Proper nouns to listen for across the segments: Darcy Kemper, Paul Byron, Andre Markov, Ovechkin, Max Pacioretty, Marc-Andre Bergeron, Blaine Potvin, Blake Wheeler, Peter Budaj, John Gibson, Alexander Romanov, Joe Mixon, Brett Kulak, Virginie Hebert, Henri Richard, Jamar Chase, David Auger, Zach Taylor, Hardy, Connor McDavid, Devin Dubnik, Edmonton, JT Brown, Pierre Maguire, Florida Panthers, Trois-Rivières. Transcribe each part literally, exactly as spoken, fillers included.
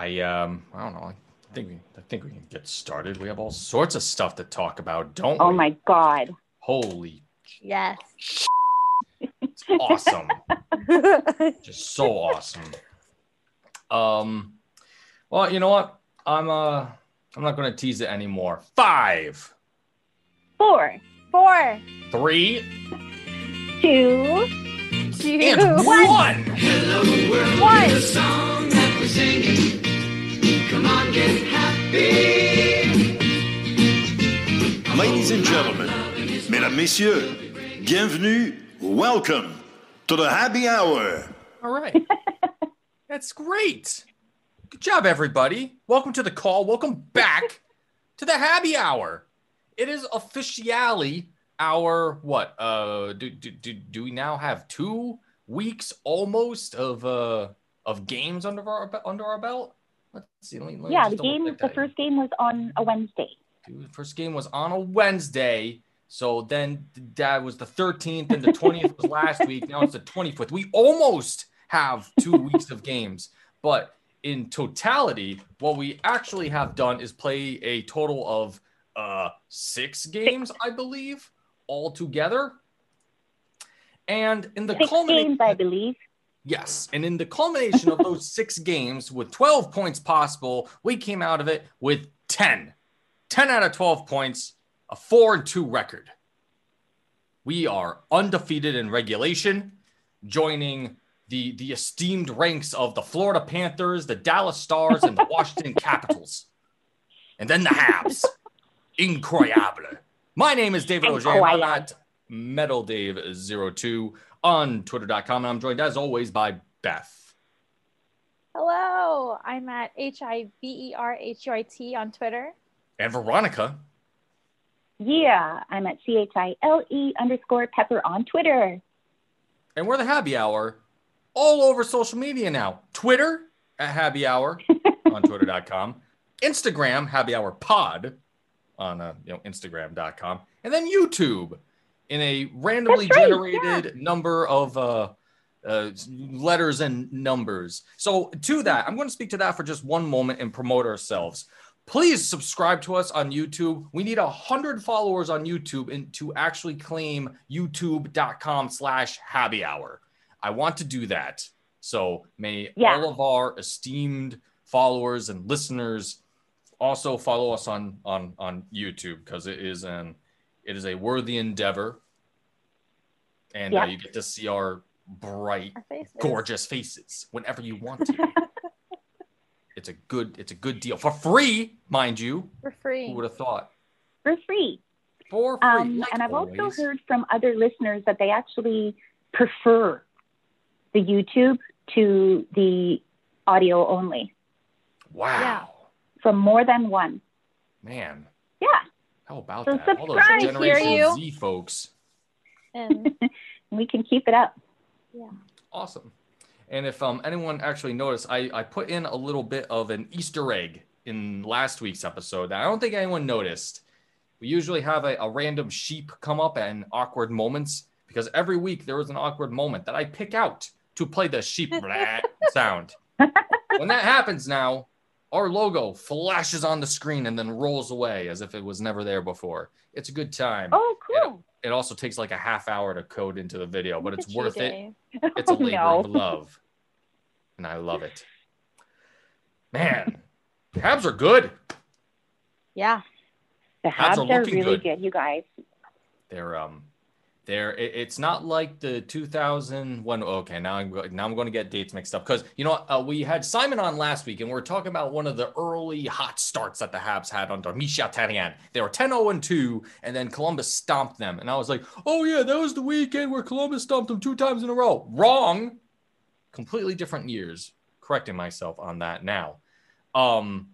I um I don't know. I think we I think we can get started. We have all sorts of stuff to talk about, don't oh we? Oh my God! Holy yes! It's awesome. Just so awesome. Um, well, you know what? I'm uh I'm not gonna tease it anymore. Five, four, four, three, two, two, and one. One. Hello, world. One. Singing, come on, get happy. Ladies and gentlemen, mesdames, messieurs, bienvenue, welcome to the Happy Hour. All right. That's great. Good job, everybody. Welcome to the call. Welcome back to the Happy Hour. It is officially our, what, uh, do, do, do, do we now have two weeks almost of, uh, Of games under our under our belt. Let's see. Let me, let yeah, the game. The first game was on a Wednesday. The first game was on a Wednesday. So then that was the thirteenth, and the twentieth was last week. Now it's the twenty-fifth. We almost have two weeks of games, but in totality, what we actually have done is play a total of uh, six games, I believe, all together. And in the six culminating, games, I believe. Yes, and in the culmination of those six games with twelve points possible, we came out of it with ten. ten out of twelve points, a four and two record. We are undefeated in regulation, joining the, the esteemed ranks of the Florida Panthers, the Dallas Stars, and the Washington Capitals. And then the Habs. Incroyable. My name is David Auger. I'm at Metal Dave zero two. On twitter dot com, and I'm joined as always by Beth. Hello, I'm at H I V E R H U I T on Twitter. And Veronica. Yeah, I'm at C H I L E underscore pepper on Twitter. And we're the Happy Hour all over social media now. Twitter at Happy Hour on twitter dot com. Instagram, Happy Hour Pod on uh, you know, Instagram dot com. And then YouTube. In a randomly right, generated yeah. number of uh, uh, letters and numbers. So to that, I'm going to speak to that for just one moment and promote ourselves. Please subscribe to us on YouTube. We need one hundred followers on YouTube and to actually claim youtube.com slash happy hour. I want to do that. So may yeah. all of our esteemed followers and listeners also follow us on, on, on YouTube, because it is an It is a worthy endeavor, and yep. uh, you get to see our bright, our faces. gorgeous faces whenever you want to. It's a good, it's a good deal for free, mind you. For free. Who would have thought? For free. For free. Um, like and I've always. also heard from other listeners that they actually prefer the YouTube to the audio only. Wow. Yeah. From more than one. Man. Yeah. How about so that? Subscribe, all those Generation Z folks. And we can keep it up. Yeah. Awesome. And if um, anyone actually noticed, I, I put in a little bit of an Easter egg in last week's episode that I don't think anyone noticed. We usually have a, a random sheep come up at awkward moments, because every week there was an awkward moment that I pick out to play the sheep sound. When that happens now, our logo flashes on the screen and then rolls away as if it was never there before. It's a good time. Oh, cool. It, it also takes like a half hour to code into the video, but it's worth it. It's a labor of love. And I love it. Man, the Habs are good. Yeah. The Habs, Habs are, are really good. good, you guys. They're, um, they're, it, it's not like the two thousand one. Okay, now I'm now I'm going to get dates mixed up, because you know uh, we had Simon on last week, and we were talking about one of the early hot starts that the Habs had under Michel Therrien. They were ten oh and two, and then Columbus stomped them, and I was like, "Oh yeah, that was the weekend where Columbus stomped them two times in a row." Wrong, completely different years. Correcting myself on that now, um,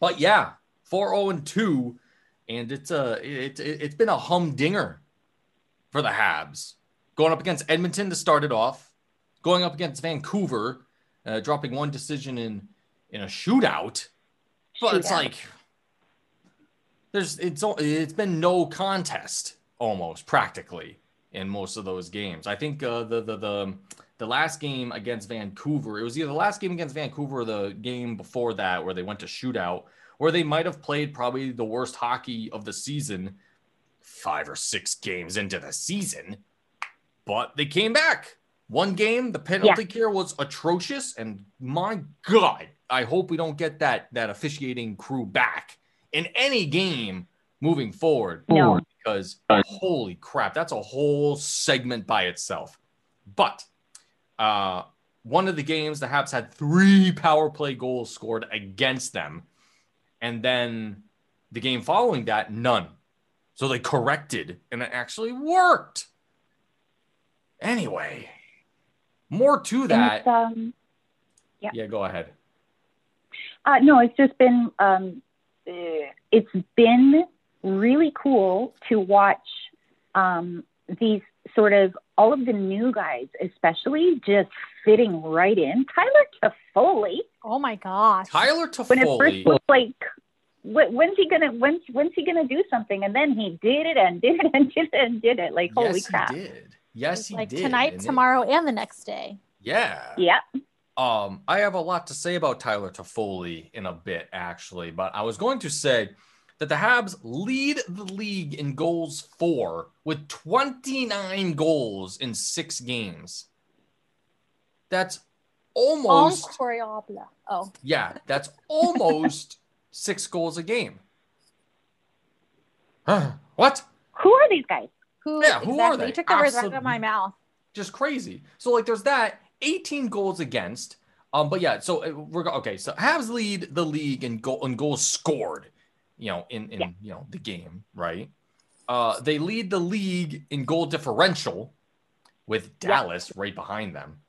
but yeah, four oh and two, and it's a it, it it's been a humdinger for the Habs, going up against Edmonton to start it off, going up against Vancouver, uh, dropping one decision in in a shootout. But shootout. It's like there's it's it's been no contest almost practically in most of those games. I think uh, the the the the last game against Vancouver, it was either the last game against Vancouver or the game before that where they went to shootout, where they might have played probably the worst hockey of the season five or six games into the season, but they came back. One game, the penalty yeah. kill was atrocious, and my God, I hope we don't get that that officiating crew back in any game moving forward. No. Because holy crap, that's a whole segment by itself. But uh, one of the games, the Habs had three power play goals scored against them, and then the game following that, none. So they corrected, and it actually worked. Anyway, more to that. Um, yeah. yeah, go ahead. Uh, no, it's just been um, it's been really cool to watch um, these sort of all of the new guys, especially just fitting right in. Tyler Toffoli. Oh my gosh, Tyler Toffoli. When it first was like, when's he gonna when's when's he gonna do something? And then he did it and did it and did it and did it. Like holy yes, crap! He did. Yes, he like did. Like tonight, and tomorrow, it... and the next day. Yeah. Yep. Um, I have a lot to say about Tyler Toffoli in a bit, actually. But I was going to say that the Habs lead the league in goals for with twenty-nine goals in six games. That's almost... Oh. Yeah, that's almost six goals a game. Huh. What? Who are these guys? Who, yeah, exactly. Who are they? You took the words right out of my mouth. Just crazy. So, like, there's that. eighteen goals against. Um, but, yeah, so, we're okay, so Habs lead the league in, goal, in goals scored, you know, in, in yeah. you know, the game, right? Uh, they lead the league in goal differential with Dallas yeah. right behind them.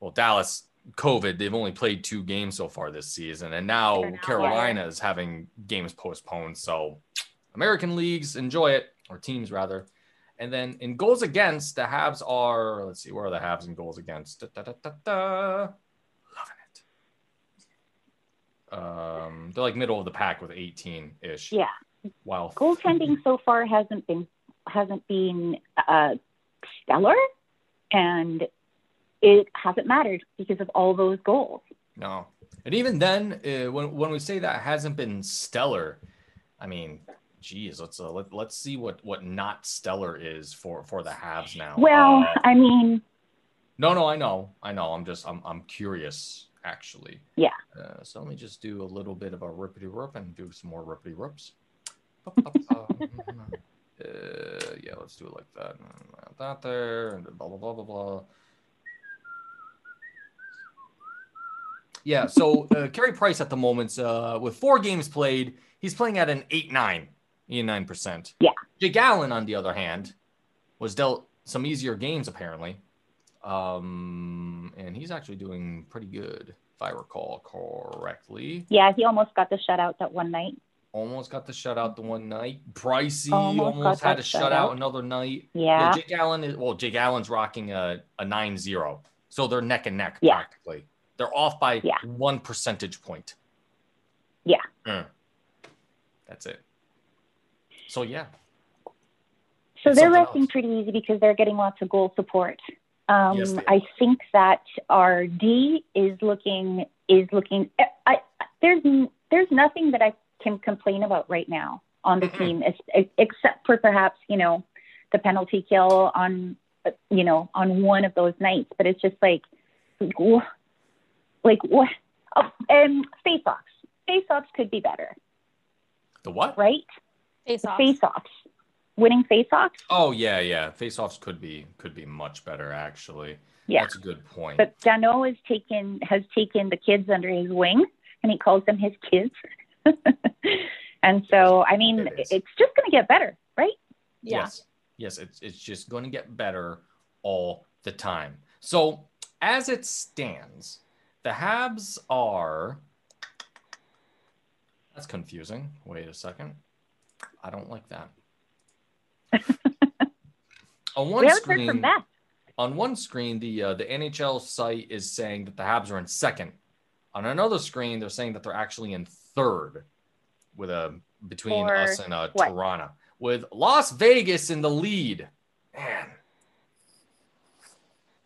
Well, Dallas, COVID, they've only played two games so far this season, and now Carolina, Carolina is having games postponed. So, American leagues, enjoy it, or teams, rather. And then in goals against, the Habs are, let's see, where are the Habs in goals against? Da, da, da, da, da. Loving it. Um, they're like middle of the pack with eighteen-ish. Yeah. Wow. Goaltending so far hasn't been hasn't been uh, stellar, and it hasn't mattered because of all those goals. No. And even then, uh, when when we say that hasn't been stellar, I mean... Geez, let's uh, let, let's see what, what not stellar is for, for the Habs now. Well, uh, I mean, no, no, I know, I know. I'm just I'm I'm curious actually. Yeah. Uh, so let me just do a little bit of a rippity rip and do some more rippity rips. uh, yeah, let's do it like that. That there and blah blah blah blah blah. Yeah. So uh, Carey Price at the moment, uh, with four games played, he's playing at an eight nine. nine percent. Yeah. Jake Allen, on the other hand, was dealt some easier games, apparently. Um, and he's actually doing pretty good, if I recall correctly. Yeah, he almost got the shutout that one night. Almost got the shutout the one night. Pricey almost, almost had a shutout out. another night. Yeah. yeah. Jake Allen is, well, Jake Allen's rocking a, a nine zero. So they're neck and neck, yeah. practically. They're off by yeah. one percentage point. Yeah. Mm. That's it. So, yeah. So it's they're resting else. pretty easy because they're getting lots of goal support. Um, yes, I think that our D is looking, is looking, I, I, there's, there's nothing that I can complain about right now on the team, except for perhaps, you know, the penalty kill on, you know, on one of those nights. But it's just like, like what? Oh, and face-offs. Face-offs could be better. The what? Right? Face-offs. face-offs, winning face-offs. Oh yeah, yeah. Face-offs could be could be much better actually. Yeah, that's a good point. But Dano has taken has taken the kids under his wing, and he calls them his kids. And so, I mean, it it's just going to get better, right? Yeah. Yes, yes. It's it's just going to get better all the time. So as it stands, the Habs are. That's confusing. Wait a second. I don't like that. on one screen, on one screen, the uh, the N H L site is saying that the Habs are in second. On another screen, they're saying that they're actually in third, with a between or us and uh, Toronto, with Las Vegas in the lead. Man,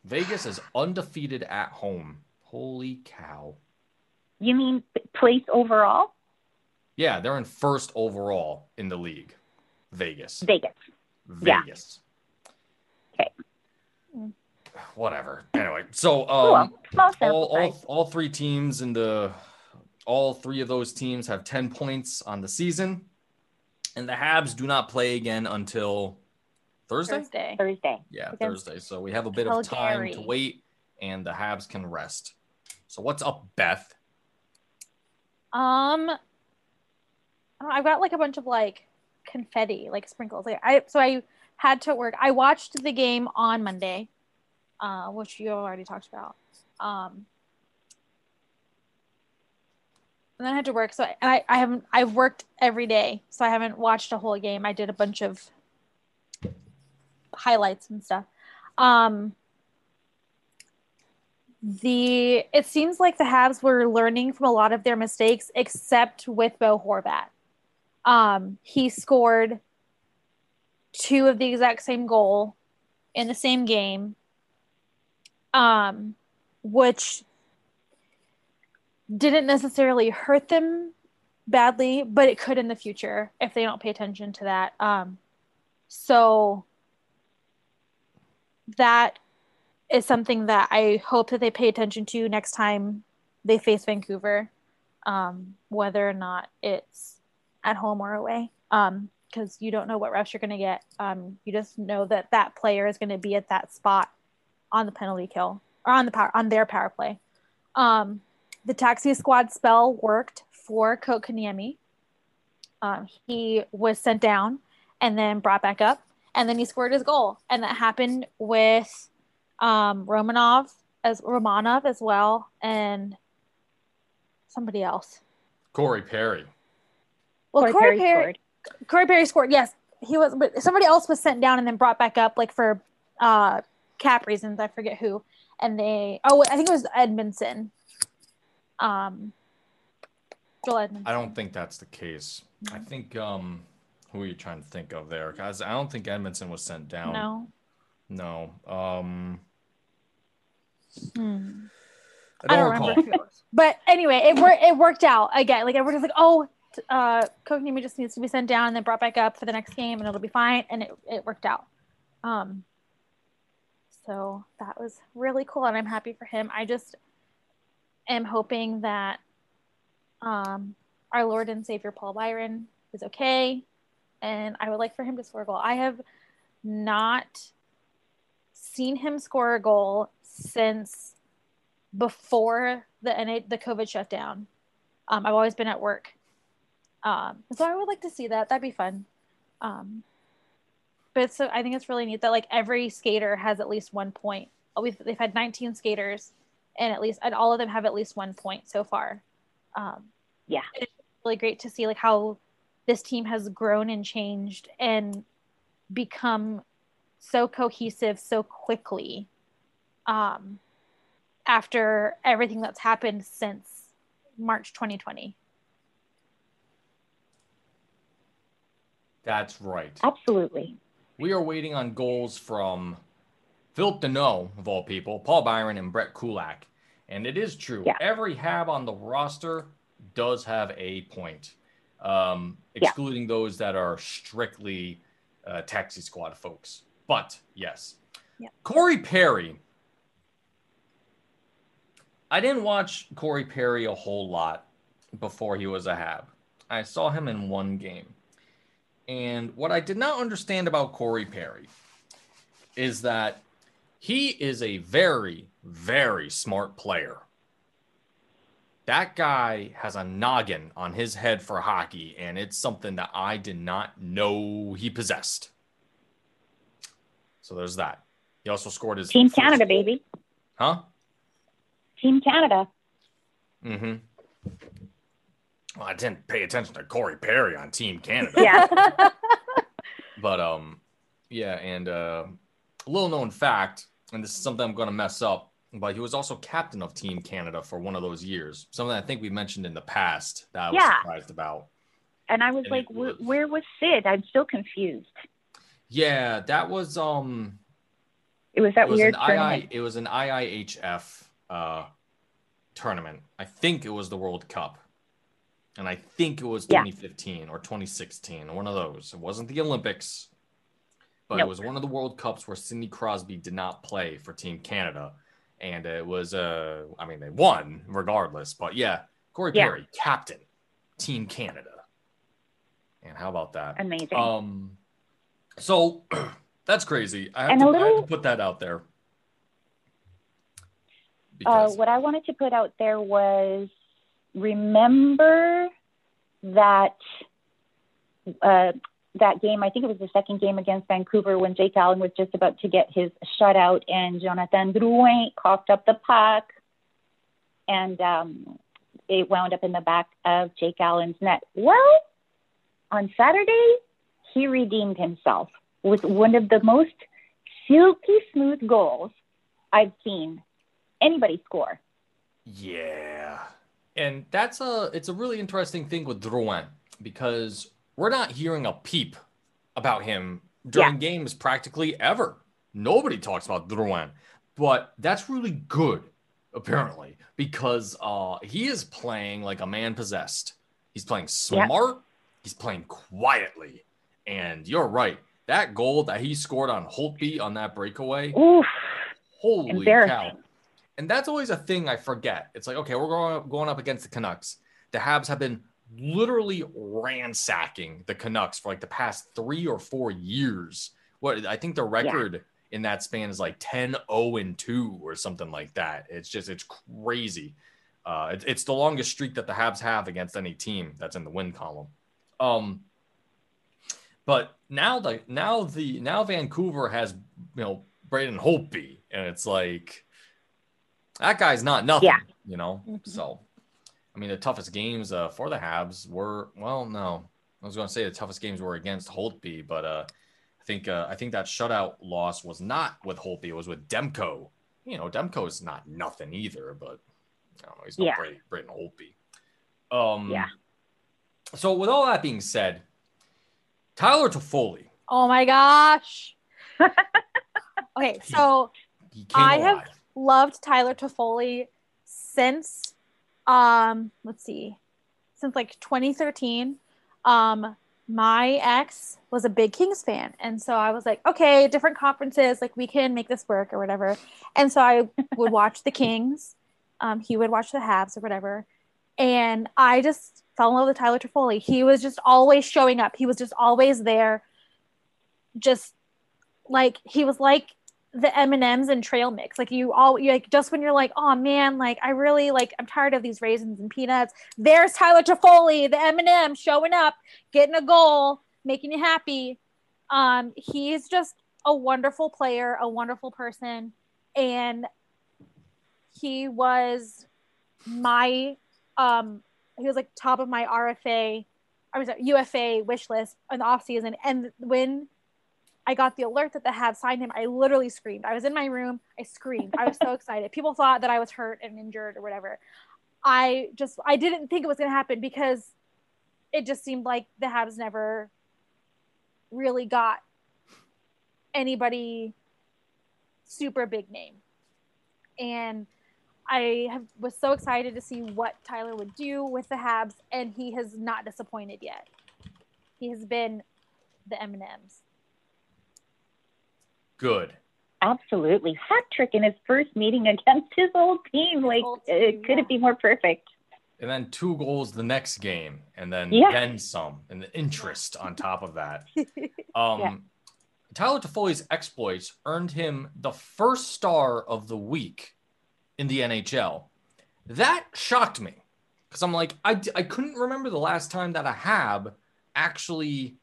Vegas is undefeated at home. Holy cow. You mean place overall? Yeah, they're in first overall in the league. Vegas. Vegas. Vegas. Yeah. Okay. Whatever. Anyway, so um, cool. all, all all three teams in the all three of those teams have ten points on the season, and the Habs do not play again until Thursday. Thursday. Thursday. Yeah, because Thursday. So we have a bit Calgary. of time to wait, and the Habs can rest. So what's up, Beth? Um, I've got like a bunch of like confetti, like sprinkles. Like I, so I had to work. I watched the game on Monday. Uh, which you already talked about. Um, and then I had to work. So I, and I, I haven't, I've worked every day. So I haven't watched a whole game. I did a bunch of highlights and stuff. Um, the, it seems like the Habs were learning from a lot of their mistakes, except with Bo Horvat. Um, he scored two of the exact same goal in the same game. Um, which didn't necessarily hurt them badly, but it could in the future if they don't pay attention to that. Um, so that is something that I hope that they pay attention to next time they face Vancouver, um, whether or not it's at home or away, um, because you don't know what refs you're going to get. Um, you just know that that player is going to be at that spot on the penalty kill, or on the power, on their power play. Um, the taxi squad spell worked for Kotkaniemi. Um, he was sent down and then brought back up, and then he scored his goal. And that happened with um, Romanov as Romanov as well, and somebody else. Corey Perry. Well, Corey, Corey Perry, Perry scored. Corey Perry scored. Yes, he was. But somebody else was sent down and then brought back up, like for. Uh, cap reasons, I forget who, and they oh I think it was Edmundson. um Joel Edmundson. I don't think that's the case. Mm-hmm. I think um who are you trying to think of there, because I don't think Edmundson was sent down. No no um hmm. I don't, I don't remember but anyway it, wor- it worked out again. Like everyone's like, oh uh Kotkaniemi just needs to be sent down and then brought back up for the next game and it'll be fine, and it, it worked out. um So that was really cool, and I'm happy for him. I just am hoping that um, our Lord and Savior Paul Byron is okay, and I would like for him to score a goal. I have not seen him score a goal since before the the COVID shutdown. Um, I've always been at work. Um, so I would like to see that. That'd be fun. Um But it's, I think it's really neat that like every skater has at least one point. We've, they've had nineteen skaters, and at least and all of them have at least one point so far. Um, yeah, it's really great to see like how this team has grown and changed and become so cohesive so quickly um, after everything that's happened since March twenty twenty. That's right. Absolutely. We are waiting on goals from Philip Deneau, of all people, Paul Byron, and Brett Kulak. And it is true. Yeah. Every Hab on the roster does have a point, um, excluding yeah. those that are strictly uh, taxi squad folks. But, yes. Yeah. Corey Perry. I didn't watch Corey Perry a whole lot before he was a Hab. I saw him in one game. And what I did not understand about Corey Perry is that he is a very, very smart player. That guy has a noggin on his head for hockey, and it's something that I did not know he possessed. So there's that. He also scored his... Team Canada, goal. Baby. Huh? Team Canada. Mm-hmm. Well, I didn't pay attention to Corey Perry on Team Canada. Yeah. But, um, yeah, and uh, a little-known fact, and this is something I'm going to mess up, but he was also captain of Team Canada for one of those years, something I think we mentioned in the past that I was yeah. surprised about. And I was and like, was, where was Sid? I'm still confused. Yeah, that was... um. It was that it was weird tournament. I I, it was an I I H F uh, tournament. I think it was the World Cup. And I think it was twenty fifteen yeah. or twenty sixteen, one of those. It wasn't the Olympics, but nope. It was one of the World Cups where Sidney Crosby did not play for Team Canada. And it was, uh, I mean, they won regardless. But, yeah, Corey yeah. Perry, captain, Team Canada. And how about that? Amazing. Um, so that's crazy. I have, to, little, I have to put that out there. Because... Uh, what I wanted to put out there was, remember that uh, that game, I think it was the second game against Vancouver when Jake Allen was just about to get his shutout and Jonathan Drouin coughed up the puck and um, it wound up in the back of Jake Allen's net. Well, on Saturday, he redeemed himself with one of the most silky smooth goals I've seen anybody score. Yeah. And that's a, it's a really interesting thing with Drouin because we're not hearing a peep about him during yeah. games practically ever. Nobody talks about Drouin, but that's really good apparently because uh, he is playing like a man possessed. He's playing smart. Yeah. He's playing quietly. And you're right. That goal that he scored on Holtby on that breakaway. Oof. Holy cow. And that's always a thing I forget. It's like, okay, we're going up, going up against the Canucks. The Habs have been literally ransacking the Canucks for like the past three or four years. What I think the record yeah. in that span is like ten oh and two or something like that. It's just, it's crazy. Uh, it, it's the longest streak that the Habs have against any team that's in the win column. Um, but now the now the now Vancouver has, you know, Braden Holtby, and it's like, that guy's not nothing, yeah. you know? Mm-hmm. So, I mean, the toughest games uh, for the Habs were, well, no. I was going to say the toughest games were against Holtby, but uh, I think uh, I think that shutout loss was not with Holtby. It was with Demko. You know, Demko's not nothing either, but I don't know. He's not yeah. Braden, Braden Holtby. Um, yeah. So, with all that being said, Tyler Toffoli. Oh, my gosh. Okay, so he, he came I alive. have... loved Tyler Toffoli since, um, let's see, since like twenty thirteen. Um, my ex was a big Kings fan. And so I was like, okay, different conferences, like we can make this work or whatever. And so I would watch the Kings. Um, he would watch the Habs or whatever. And I just fell in love with Tyler Toffoli. He was just always showing up. He was just always there. Just like, he was like, the M and M's and trail mix, like you all, you like just when you're like, oh man, like I really like, I'm tired of these raisins and peanuts. There's Tyler Toffoli, the M and M showing up, getting a goal, making you happy. Um, he's just a wonderful player, a wonderful person, and he was my, um, he was like top of my R F A, I was at U F A wish list in the off season, and when I got the alert that the Habs signed him, I literally screamed. I was in my room. I screamed. I was so excited. People thought that I was hurt and injured or whatever. I just, I didn't think it was going to happen because it just seemed like the Habs never really got anybody super big name. And I have, was so excited to see what Tyler would do with the Habs, and he has not disappointed yet. He has been the M and M's. Good. Absolutely. Hat trick in his first meeting against his old team. Like, old team, uh, could yeah. it be more perfect? And then two goals the next game, and then yeah. then some, and the interest on top of that. Um, yeah. Tyler Toffoli's exploits earned him the first star of the week in the N H L. That shocked me because I'm like, I, I couldn't remember the last time that a Hab actually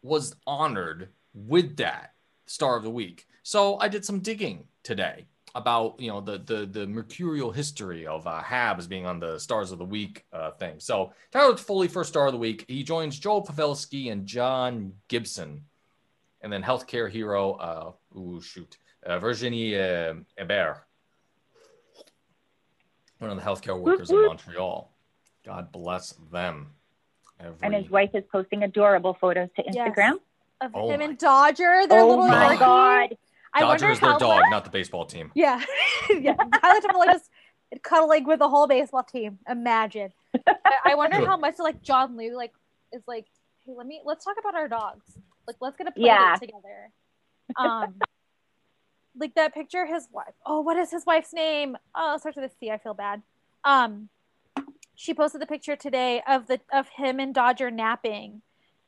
was honored with that star of the week. So I did some digging today about, you know, the the the mercurial history of uh, Habs being on the stars of the week uh, thing. So Tyler Toffoli, first star of the week. He joins Joel Pavelski and John Gibson, and then healthcare hero, uh, ooh shoot, uh, Virginie uh, Hebert, one of the healthcare workers in Montreal. God bless them. Every... And his wife is posting adorable photos to Instagram. Yes. Of oh him and Dodger, their oh little. Oh my God! Dodger is their dog, not the baseball team. Yeah. yeah. Tyler Toffoli just cuddling with the whole baseball team. Imagine. I, I wonder sure. how much like John Liu like is like, hey, let me let's talk about our dogs. Like, let's get a play yeah. together. Um like that picture, his wife. Oh, what is his wife's name? Oh, it starts with a C. I feel bad. Um she posted the picture today of the of him and Dodger napping.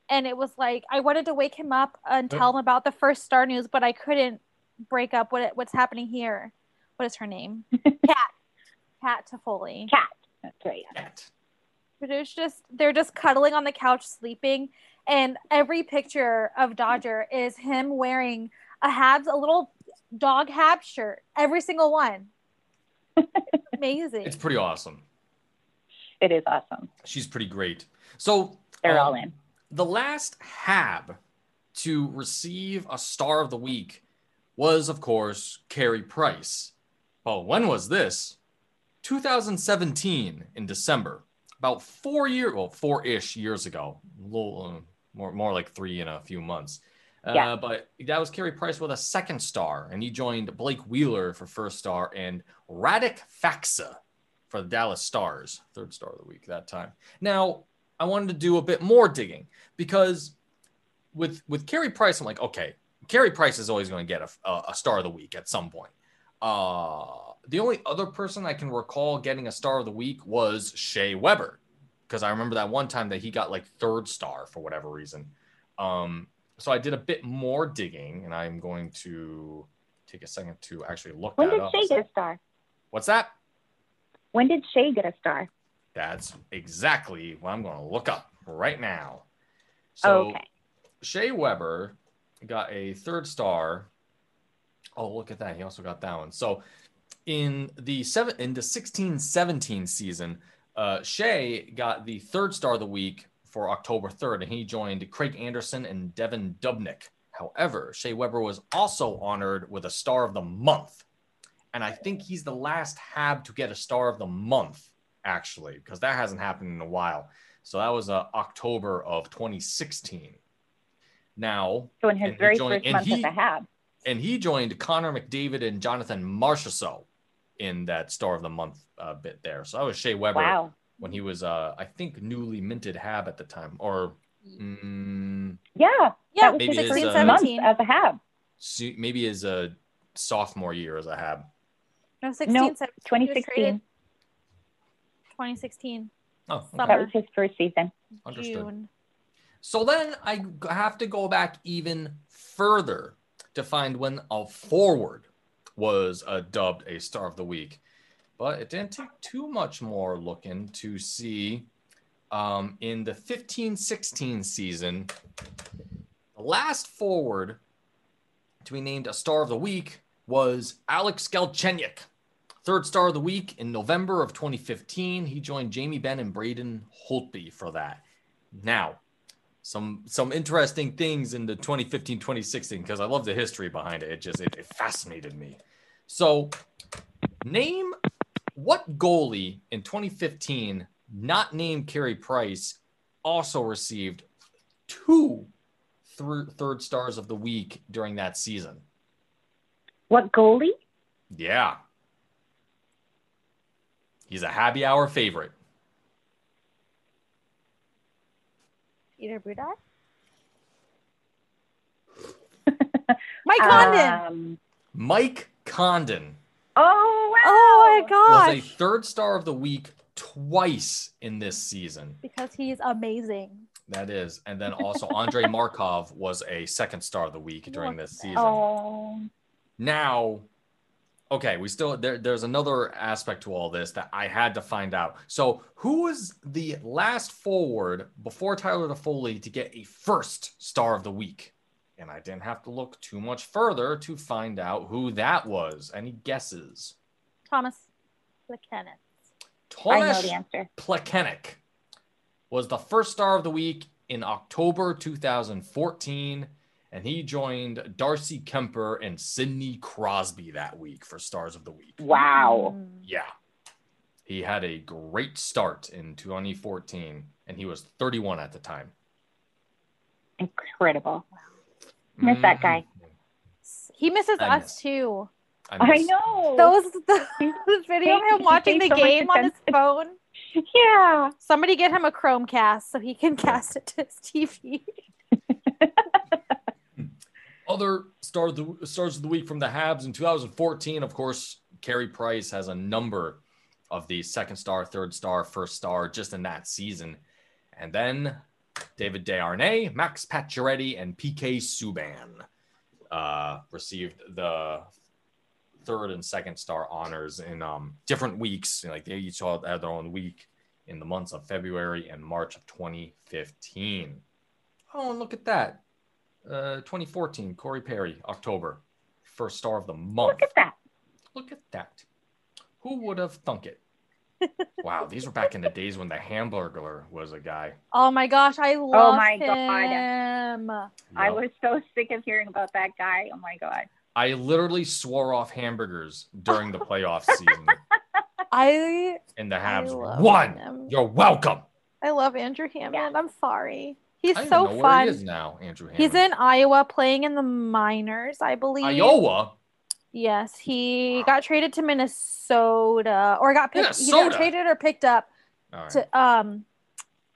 And it was like, I wanted to wake him up and tell him about the first Star News, but I couldn't break up what what's happening here. What is her name? Cat. Cat Toffoli. Cat. That's right. Cat. There's just, they're just cuddling on the couch, sleeping. And every picture of Dodger is him wearing a Habs, a little dog Habs shirt. Every single one. It's amazing. It's pretty awesome. It is awesome. She's pretty great. So they're um, all in. The last Hab to receive a Star of the Week was, of course, Carey Price. Well, when was this? twenty seventeen in December, about four year, well, four-ish years ago, a little uh, more, more like three in a few months. Uh, yeah. But that was Carey Price with a second star, and he joined Blake Wheeler for first star and Radek Faksa for the Dallas Stars, third Star of the Week that time. Now, I wanted to do a bit more digging because with with Carey Price, I'm like, okay, Carey Price is always going to get a, a, a Star of the Week at some point. Uh, the only other person I can recall getting a Star of the Week was Shea Weber, because I remember that one time that he got like third star for whatever reason. Um, so I did a bit more digging, and I'm going to take a second to actually look that up. When did Shea get a star? What's that? When did Shea get a star? That's exactly what I'm going to look up right now. So okay. Shea Weber got a third star. Oh, look at that. He also got that one. So in the seven, in the sixteen seventeen season, uh, Shea got the third Star of the Week for October third, and he joined Craig Anderson and Devin Dubnik. However, Shea Weber was also honored with a Star of the Month. And I think he's the last Hab to get a Star of the Month, actually, because that hasn't happened in a while. So that was uh, October of twenty sixteen. Now, so in his and very joined, first month he, at the Hab, and he joined Connor McDavid and Jonathan Marchessault in that Star of the Month uh, bit there. So that was Shea Weber wow. when he was, uh, I think, newly minted Hab at the time, or mm, yeah, yeah, maybe his his, uh, month as a Hab. Maybe his uh, sophomore year as a Hab. No, sixteen, no, twenty sixteen. twenty sixteen. Oh, okay. That was his first season. Understood. June. So then I have to go back even further to find when a forward was uh, dubbed a Star of the Week. But it didn't take too much more looking to see um, in the fifteen sixteen season, the last forward to be named a Star of the Week was Alex Galchenyuk. Third Star of the Week in November of twenty fifteen, he joined Jamie Benn and Braden Holtby for that. Now, some some interesting things in the twenty fifteen twenty sixteen, because I love the history behind it. It just it, it fascinated me. So, name what goalie in twenty fifteen, not named Carey Price, also received two th- third Stars of the Week during that season. What goalie? Yeah. He's a Happy Hour favorite. Peter Budaj? Mike Condon. Um, Mike Condon. Oh, wow. Oh, my gosh. Was a third Star of the Week twice in this season. Because he's amazing. That is. And then also Andre Markov was a second Star of the Week during this season. Oh. Now... Okay, we still there, there's another aspect to all this that I had to find out. So, who was the last forward before Tyler Toffoli to get a first Star of the Week? And I didn't have to look too much further to find out who that was. Any guesses? Thomas Plekanec. Thomas I know the answer. Plekanec was the first Star of the Week in October two thousand fourteen. And he joined Darcy Kemper and Sidney Crosby that week for Stars of the Week. Wow. Yeah. He had a great start in twenty fourteen, and he was thirty-one at the time. Incredible. Miss mm-hmm. that guy. He misses I us miss. too. I, I know. Those the, the video of him watching the so game on his phone. Yeah. Somebody get him a Chromecast so he can cast it to his T V. Other stars of, the, stars of the week from the Habs in two thousand fourteen, of course, Carey Price has a number of the second star, third star, first star just in that season. And then David Desharnais, Max Pacioretty, and P K Subban uh, received the third and second star honors in um, different weeks. Like they each had their own week in the months of February and March of twenty fifteen. Oh, and look at that. Uh, twenty fourteen, Corey Perry, October, first star of the month. Look at that. Look at that. Who would have thunk it? Wow, these were back in the days when the Hamburglar was a guy. Oh my gosh, I love oh my him. God. Yep. I was so sick of hearing about that guy. Oh my God. I literally swore off hamburgers during the playoff season. I and the Habs won. Him. You're welcome. I love Andrew Hammond. Yeah. I'm sorry. He's I so know fun. Where he is now, Andrew Hammond. He's in Iowa playing in the minors, I believe. Iowa. Yes, he wow. got traded to Minnesota, or got picked. Minnesota? He got traded or picked up right. to um,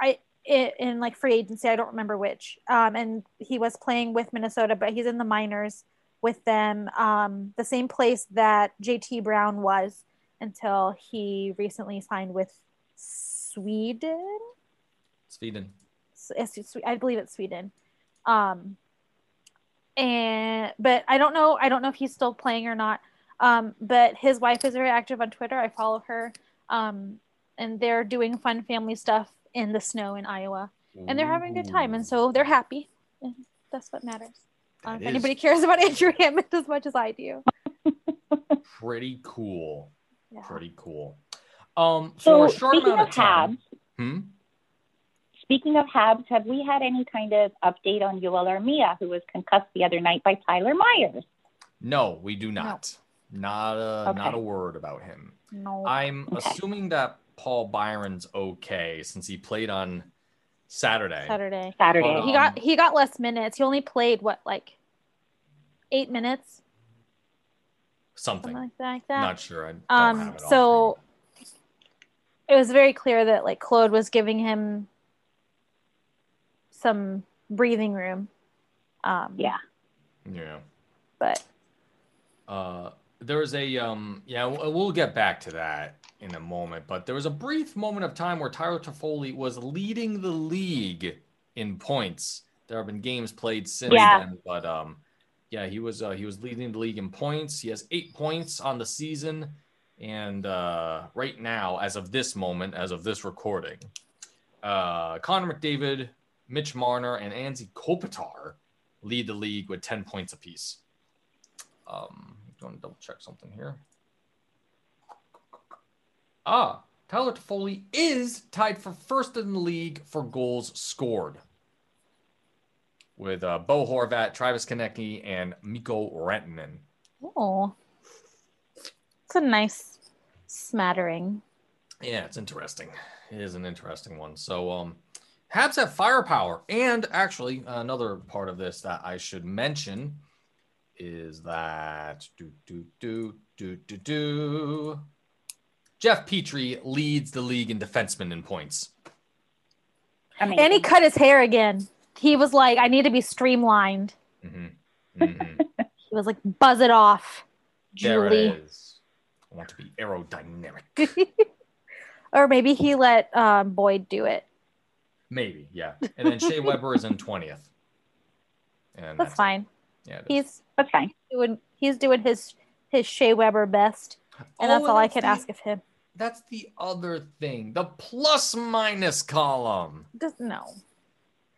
I in, in like free agency. I don't remember which. Um, and he was playing with Minnesota, but he's in the minors with them. Um, the same place that J T Brown was until he recently signed with Sweden. Sweden. I believe it's Sweden, um, and but I don't know. I don't know if he's still playing or not. Um, but his wife is very active on Twitter. I follow her, um, and they're doing fun family stuff in the snow in Iowa, and they're having a good time, and so they're happy. And that's what matters. That uh, if anybody cares about Andrew Hammond as much as I do. Pretty cool. Yeah. Pretty cool. Um, so, so a short amount of time. Hmm. Speaking of Habs, have we had any kind of update on Joel Armia, who was concussed the other night by Tyler Myers? No, we do not. No. Not a okay. not a word about him. No. I'm okay. assuming that Paul Byron's okay since he played on Saturday. Saturday. Saturday. But, um, he got he got less minutes. He only played what, like eight minutes? Something, something like that. Not sure. I don't um, have it all so it was very clear that like Claude was giving him some breathing room. Um, yeah. Yeah. But. Uh, there was a, um, yeah, we'll, we'll get back to that in a moment, but there was a brief moment of time where Tyler Toffoli was leading the league in points. There have been games played since yeah. then, but um, yeah, he was, uh, he was leading the league in points. He has eight points on the season. And uh, right now, as of this moment, as of this recording, uh, Connor McDavid, Mitch Marner, and Anzi Kopitar lead the league with ten points apiece. Um, I'm going to double check something here. Ah, Tyler Toffoli is tied for first in the league for goals scored with uh, Bo Horvat, Travis Konecny, and Mikko Rantanen. Oh, it's a nice smattering. Yeah, it's interesting. It is an interesting one. So, um, Habs have firepower, and actually uh, another part of this that I should mention is that do do do do do do Jeff Petrie leads the league in defensemen in points. I mean, and he cut his hair again. He was like, "I need to be streamlined." Mm-hmm. Mm-hmm. He was like, "Buzz it off, Julie." There it is. I want to be aerodynamic. Or maybe he let um, Boyd do it. Maybe, yeah. And then Shea Weber is in twentieth. And that's, that's fine. It. Yeah, it he's that's fine. Doing, he's doing his his Shea Weber best, and oh, that's all and I that's can the, ask of him. That's the other thing. The plus minus column. Just, no.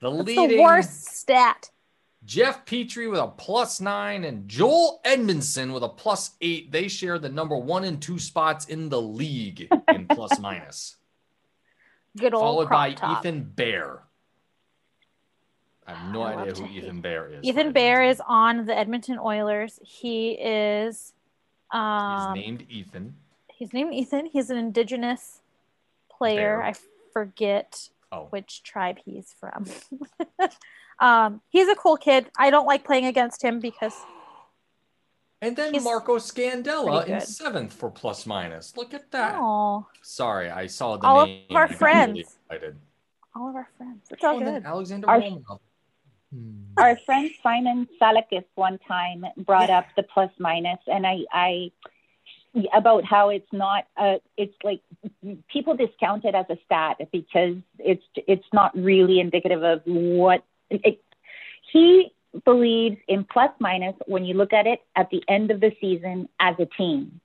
The that's leading the worst stat. Jeff Petrie with a plus nine and Joel Edmundson with a plus eight. They share the number one and two spots in the league in plus minus. Good old followed by top. Ethan Bear. I have no I idea who Ethan hate. Bear is. Ethan Bear is on the Edmonton Oilers. He is. Um, he's named Ethan. He's named Ethan. He's an indigenous player. Bear. I forget oh. which tribe he's from. um, he's a cool kid. I don't like playing against him because And then he's Marco Scandella in seventh for plus minus. Look at that. Aww. Sorry, I saw the all name. All of our friends. Really all of our friends. It's all oh, good. Alexander our, Romanov. Hmm. Our friend Simon Salakis one time brought yeah. up the plus minus, and I, I about how it's not a, it's like people discount it as a stat because it's it's not really indicative of what it, he. believes in plus minus when you look at it at the end of the season as a team.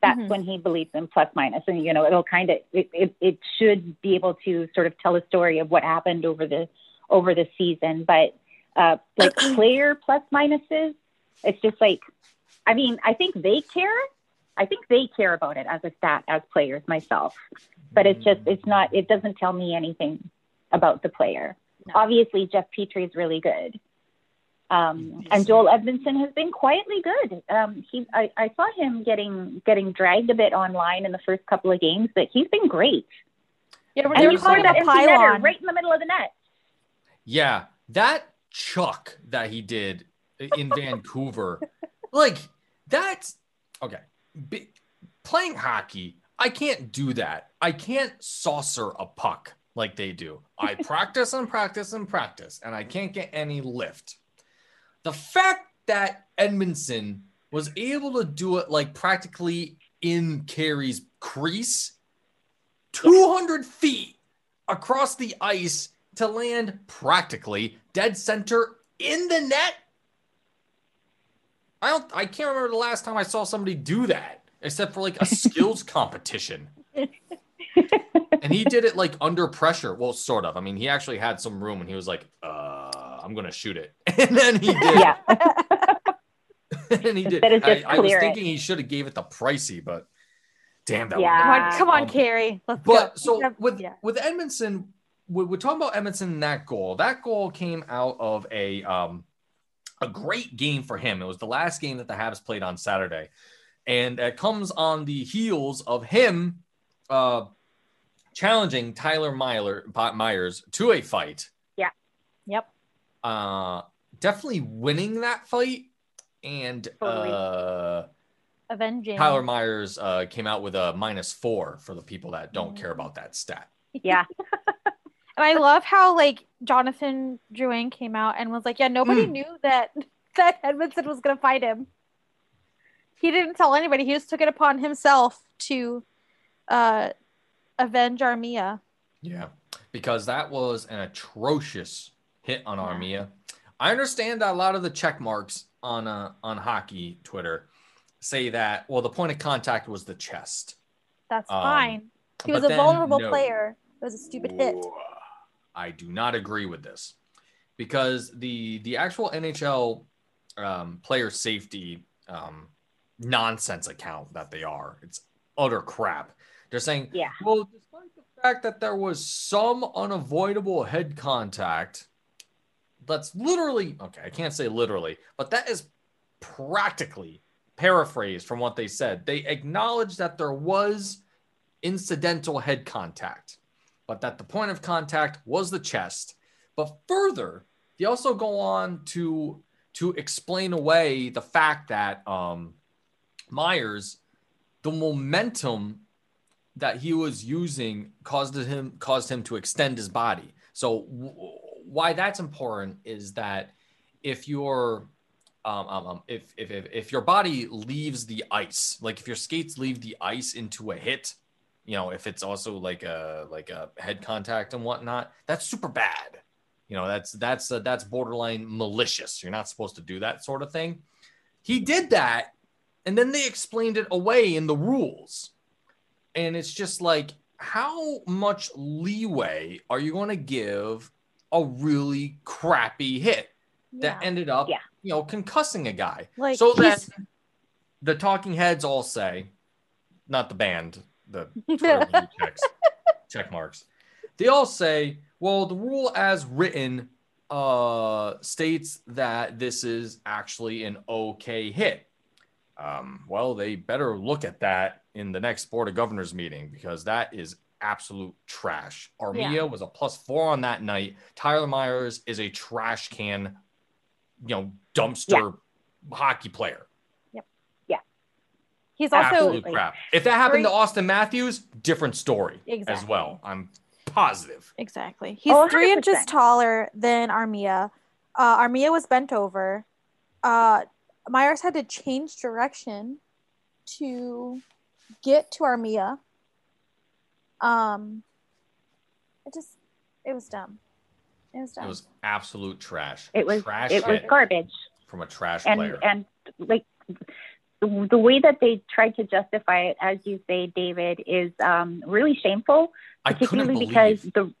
That's mm-hmm. when he believes in plus minus. And, you know, it'll kind of, it, it, it should be able to sort of tell a story of what happened over the, over the season. But uh, like player plus minuses, it's just like, I mean, I think they care. I think they care about it as a stat, as players myself, but it's just, it's not, it doesn't tell me anything about the player. No. Obviously Jeff Petrie is really good. Um, and Joel Edmundson has been quietly good. Um, he, I, I saw him getting getting dragged a bit online in the first couple of games, but he's been great. Yeah, we're and calling that pylon right in the middle of the net. Yeah, that chuck that he did in Vancouver, like that's okay. Be, playing hockey, I can't do that. I can't saucer a puck like they do. I practice and practice and practice, and I can't get any lift. The fact that Edmundson was able to do it like practically in Carey's crease, two hundred feet across the ice to land practically dead center in the net. I don't, I can't remember the last time I saw somebody do that, except for like a skills competition. And he did it like under pressure. Well, sort of. I mean, he actually had some room and he was like, uh, I'm going to shoot it. And then he did. Yeah. And he did. I, I was thinking it. He should have gave it to Pricey, but damn that yeah. one. Come on, um, Carey. Let's but go. So yeah. with, with Edmundson, we're, we're talking about Edmundson and that goal. That goal came out of a, um, a great game for him. It was the last game that the Habs played on Saturday. And it comes on the heels of him uh, challenging Tyler Myers to a fight. Yeah. Yep. Uh, definitely winning that fight, and totally. uh, avenging. Tyler Myers uh, came out with a minus four for the people that don't mm. care about that stat. Yeah, and I love how like Jonathan Drouin came out and was like, "Yeah, nobody mm. knew that that Edmundson was going to fight him. He didn't tell anybody. He just took it upon himself to uh, avenge Armia." Yeah, because that was an atrocious hit on Armia. I understand that a lot of the check marks on uh, on hockey Twitter say that, well, the point of contact was the chest. That's um, fine. He was a then, vulnerable no. player. It was a stupid hit. I do not agree with this because the the actual N H L um, player safety um, nonsense account that they are, it's utter crap. They're saying, yeah. well, despite the fact that there was some unavoidable head contact, that's literally, okay, I can't say literally, but that is practically paraphrased from what they said. They acknowledged that there was incidental head contact, but that the point of contact was the chest. But further, they also go on to to explain away the fact that um, Myers, the momentum that he was using caused him caused him to extend his body. So w- why that's important is that if your um, um if, if if if your body leaves the ice, like if your skates leave the ice into a hit, you know, if it's also like a like a head contact and whatnot, that's super bad. You know, that's that's uh, that's borderline malicious. You're not supposed to do that sort of thing. He did that, and then they explained it away in the rules, and it's just like, how much leeway are you going to give a really crappy hit yeah. that ended up, yeah. you know, concussing a guy? Like, so that the talking heads all say, not the band, the checks, check marks. They all say, well, the rule as written uh, states that this is actually an okay hit. Um, well, they better look at that in the next Board of Governors meeting, because that is absolute trash. Armia yeah. was a plus four on that night. Tyler Myers is a trash can, you know, dumpster yeah. hockey player. He's also absolute like, crap. If that happened three, to Austin Matthews, different story exactly. as well. I'm positive. Exactly. He's oh, three inches taller than Armia. Uh, Armia was bent over. Uh, Myers had to change direction to get to Armia. Um, it just, it was dumb. It was dumb. It was absolute trash. It was trash. It was garbage from a trash and, player. And like the way that they tried to justify it, as you say, David, is um, really shameful. Particularly I couldn't because the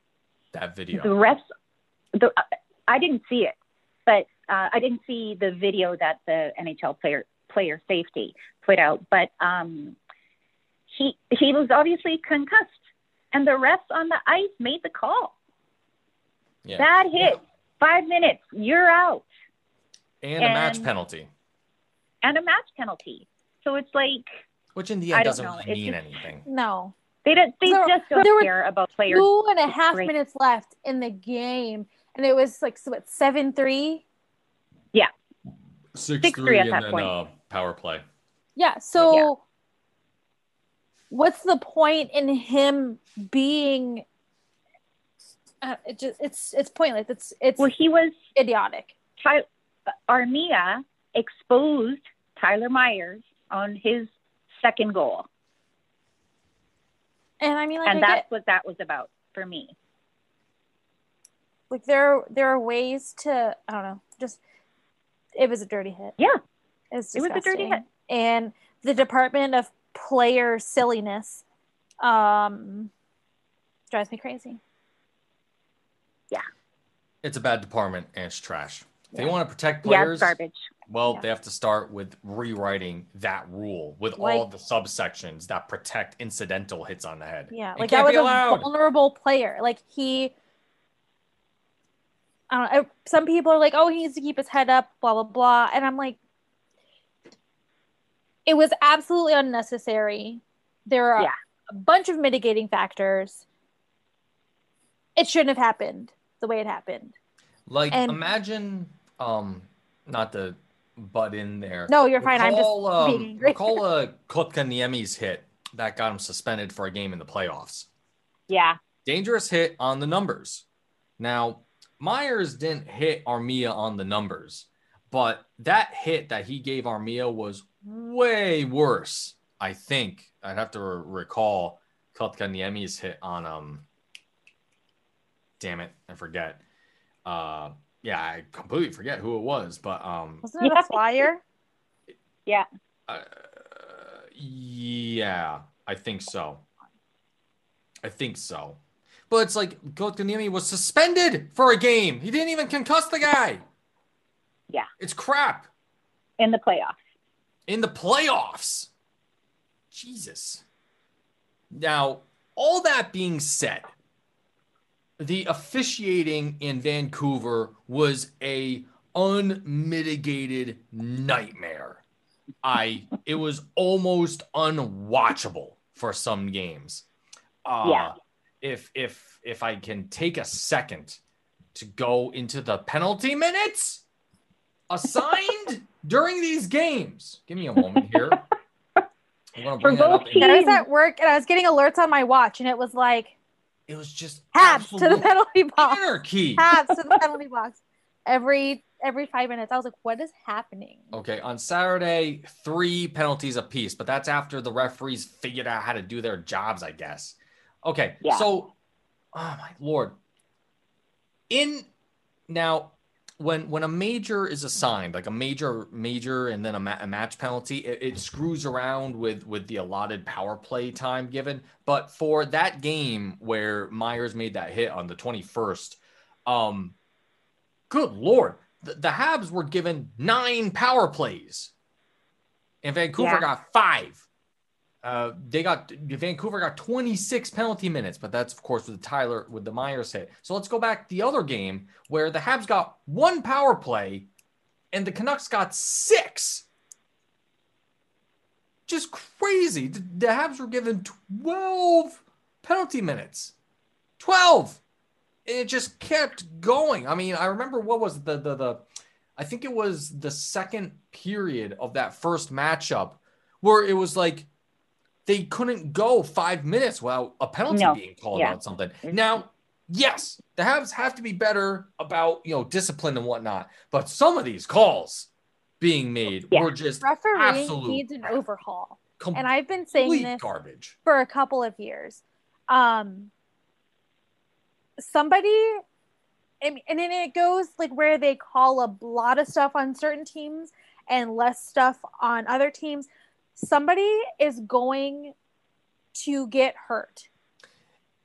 that video, the refs, the I didn't see it, but uh, I didn't see the video that the N H L player player safety put out. But um, he he was obviously concussed. And the refs on the ice made the call. Yeah. Bad hit. Yeah. Five minutes. You're out. And, and a match penalty. And a match penalty. So it's like... Which in the end doesn't know. mean just, anything. No. They, don't, they so, just don't care about players. Two and a half great. minutes left in the game. And it was like, so what, seven three? Yeah. six three at that then, point. Uh, power play. Yeah, so... Yeah. What's the point in him being? Uh, it just, it's it's pointless. It's it's well, he was idiotic. Ty- Armia exposed Tyler Myers on his second goal, and I mean, like, and I that's get, what that was about for me. Like there, there are ways to I don't know. Just it was a dirty hit. Yeah, it was, it was a dirty hit, and the Department of Player silliness um, drives me crazy. Yeah. It's a bad department and it's trash. If yeah. they want to protect players, yeah, garbage. Well, yeah. they have to start with rewriting that rule with like, all the subsections that protect incidental hits on the head. Yeah, it like that was allowed. a vulnerable player. Like he, I don't know, some people are like, oh, he needs to keep his head up, blah, blah, blah. And I'm like, it was absolutely unnecessary. There are yeah. a bunch of mitigating factors. It shouldn't have happened the way it happened. Like, and imagine, um, not to butt in there. No, you're recall, fine. I'm just um, being angry. Recall uh, Kotkaniemi's hit that got him suspended for a game in the playoffs. Yeah. Dangerous hit on the numbers. Now, Myers didn't hit Armia on the numbers, but that hit that he gave Armia was way worse, I think. I'd have to re- recall Kotkaniemi's hit on um. Damn it, I forget. Uh, yeah, I completely forget who it was, but um. Wasn't it a flyer? Yeah. Uh, yeah, I think so. I think so, but it's like Kotkaniemi was suspended for a game. He didn't even concuss the guy. Yeah, it's crap. In the playoffs. In the playoffs. Jesus. Now, all that being said, the officiating in Vancouver was a unmitigated nightmare. I it was almost unwatchable for some games. Uh, yeah. If if if I can take a second to go into the penalty minutes assigned during these games. Give me a moment here. I'm gonna bring that up. I was at work and I was getting alerts on my watch and it was like, it was just Habs to the penalty box. Anarchy. Habs to the penalty box. Every every five minutes. I was like, what is happening? Okay, on Saturday, three penalties apiece, but that's after the referees figured out how to do their jobs, I guess. Okay, yeah. So, oh my Lord. In, now, When when a major is assigned, like a major, major, and then a, ma- a match penalty, it, it screws around with, with the allotted power play time given. But for that game where Myers made that hit on the twenty-first, um, good Lord, the, the Habs were given nine power plays. And Vancouver yeah. got five. Uh, they got Vancouver got twenty-six penalty minutes, but that's of course with the Tyler with the Myers hit. So let's go back to the other game where the Habs got one power play, and the Canucks got six. Just crazy. The, the Habs were given twelve penalty minutes, twelve. And it just kept going. I mean, I remember what was the the the, I think it was the second period of that first matchup, where it was like they couldn't go five minutes without a penalty no. being called yeah. on something. Now, yes, the Habs have to be better about, you know, discipline and whatnot, but some of these calls being made yeah. were just refereeing absolute needs an overhaul. And I've been saying this garbage. for a couple of years. Um, somebody, and, and then it goes like where they call a lot of stuff on certain teams and less stuff on other teams. Somebody is going to get hurt,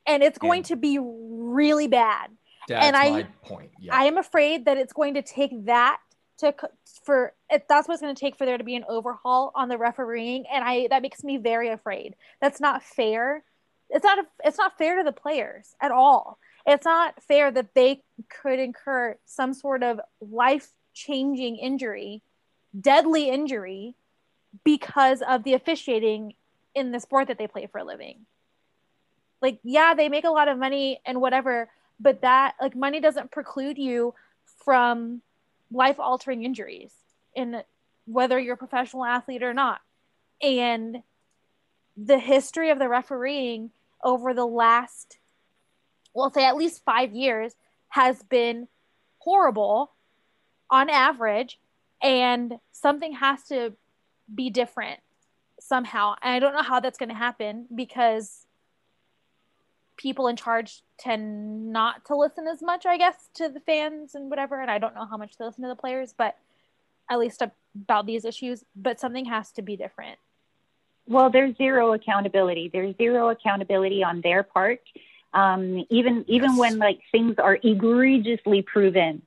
and it's going and to be really bad. That's and I, my point. Yeah. I am afraid that it's going to take that to for if that's what it's going to take for there to be an overhaul on the refereeing, and I that makes me very afraid. That's not fair. It's not. A, it's not fair to the players at all. It's not fair that they could incur some sort of life-changing injury, deadly injury, because of the officiating in the sport that they play for a living. Like, yeah, they make a lot of money and whatever, but that like money doesn't preclude you from life-altering injuries, in whether you're a professional athlete or not. And the history of the refereeing over the last, well, say at least five years has been horrible on average, and something has to be different somehow. And I don't know how that's going to happen, because people in charge tend not to listen as much, I guess, to the fans and whatever. And I don't know how much they listen to the players, but at least about these issues, but something has to be different. Well, there's zero accountability. There's zero accountability on their part. Um, even, even yes. when like things are egregiously proven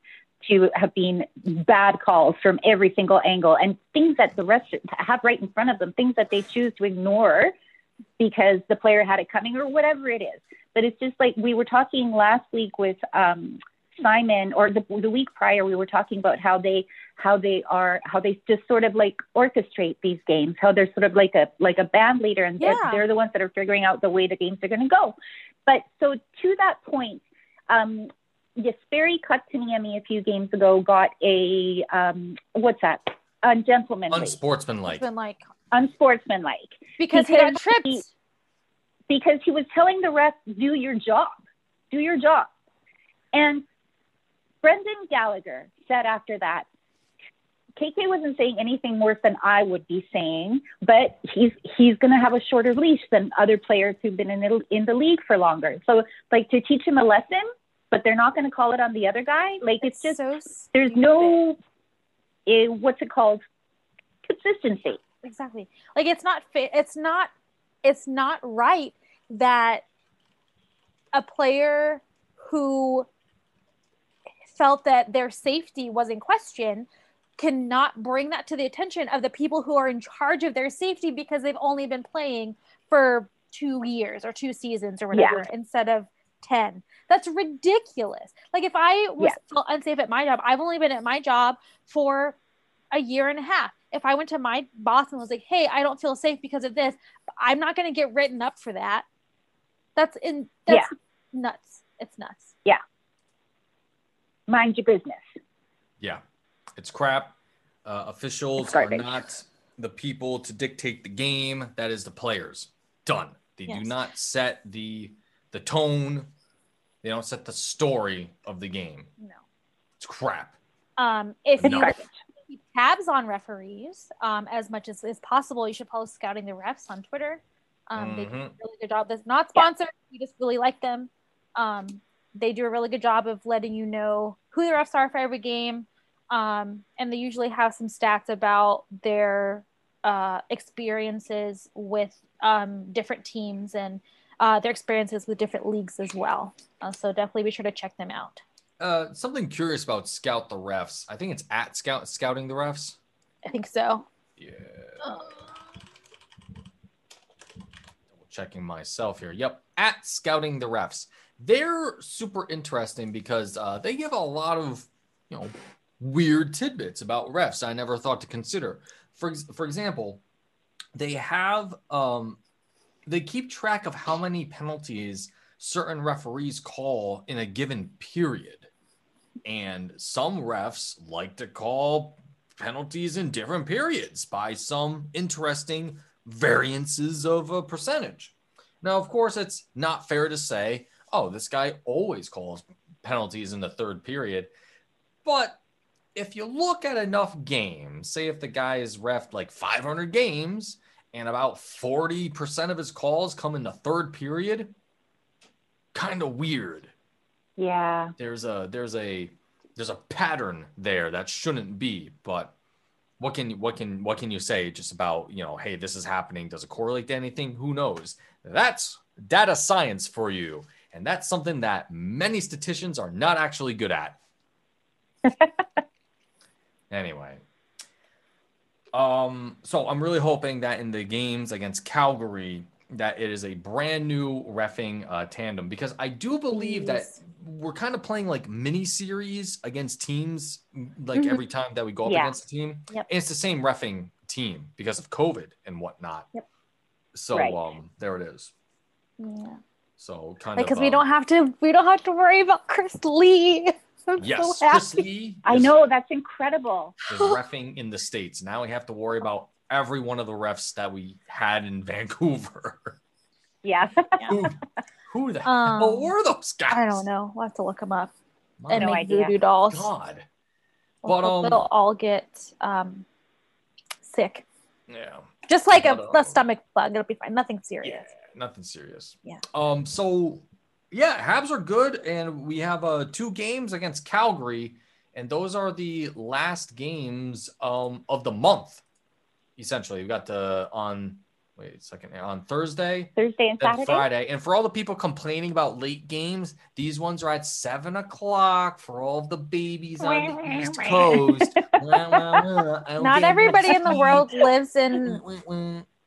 to have been bad calls from every single angle, and things that the refs have right in front of them, things that they choose to ignore because the player had it coming or whatever it is. But it's just like we were talking last week with um, Simon, or the, the week prior, we were talking about how they how they are how they just sort of like orchestrate these games, how they're sort of like a like a band leader, and yeah. they're, they're the ones that are figuring out the way the games are going to go. But so to that point, um, Jesperi Kotkaniemi a few games ago got a um, what's that? Ungentlemanly, unsportsmanlike, unsportsmanlike, unsportsmanlike, because, because he got tripped. He, Because he was telling the ref, do your job, do your job. And Brendan Gallagher said after that, K K wasn't saying anything worse than I would be saying, but he's he's going to have a shorter leash than other players who've been in the, in the league for longer. So, like, to teach him a lesson, but they're not going to call it on the other guy. Like, it's, it's just, so there's no, uh, what's it called? Consistency. Exactly. Like, it's not, fa- it's not, it's not right that a player who felt that their safety was in question cannot bring that to the attention of the people who are in charge of their safety, because they've only been playing for two years or two seasons or whatever yeah. instead of ten. That's ridiculous. Like, if I was yeah. felt unsafe at my job, I've only been at my job for a year and a half. If I went to my boss and was like, hey, I don't feel safe because of this, I'm not going to get written up for that. That's in that's yeah. nuts. It's nuts. Yeah. Mind your business. Yeah. It's crap. Uh, officials it's are not the people to dictate the game. That is the players. Done. They yes. do not set the the tone. They don't set the story of the game. No. It's crap. Um, if you keep tabs on referees um, as much as is possible. You should follow Scouting the Refs on Twitter. Um, mm-hmm. They do a really good job. That's not sponsored. Yeah. We just really like them. Um, they do a really good job of letting you know who the refs are for every game. Um, and they usually have some stats about their uh, experiences with um, different teams and uh, their experiences with different leagues as well. Uh, so definitely be sure to check them out. Uh, something curious about Scout the Refs. I think it's at Scout Scouting the Refs. I think so. Yeah. Uh. Checking myself here. Yep. At Scouting the Refs. They're super interesting because uh, they give a lot of, you know, weird tidbits about refs I never thought to consider. For for example, they have um, they keep track of how many penalties certain referees call in a given period. And some refs like to call penalties in different periods by some interesting variances of a percentage. Now, of course, it's not fair to say, oh, this guy always calls penalties in the third period. But if you look at enough games, say if the guy is reffed like five hundred games and about forty percent of his calls come in the third period, kind of weird. Yeah. There's a, there's a, there's a pattern there that shouldn't be, but what can, what can, what can you say just about, you know, hey, this is happening. Does it correlate to anything? Who knows? That's data science for you. And that's something that many statisticians are not actually good at. Anyway. Um, so I'm really hoping that in the games against Calgary, that it is a brand new reffing uh, tandem, because I do believe Jeez. that we're kind of playing like mini series against teams. Like mm-hmm. every time that we go up yeah. against a team, yep. and it's the same reffing team because of COVID and whatnot. Yep. So right. um, there it is. Yeah. So kind like, of because um, we don't have to, we don't have to worry about Chris Lee. I'm yes, so Chris Lee. I know, that's incredible. Is reffing in the States. Now we have to worry about every one of the refs that we had in Vancouver. Yeah. Who, who the um, hell were those guys? I don't know. We'll have to look them up. My and no make idea. Voodoo dolls. God. But we'll, um, they'll all get um, sick. Yeah. Just like but, a, um, a stomach bug. It'll be fine. Nothing serious. Yeah, nothing serious. Yeah. Um. So, yeah, Habs are good. And we have uh, two games against Calgary. And those are the last games um, of the month. Essentially, we've got the on wait a second on Thursday, Thursday and Saturday, Friday. And for all the people complaining about late games, these ones are at seven o'clock for all of the babies on the East Coast. Not everybody in the world lives in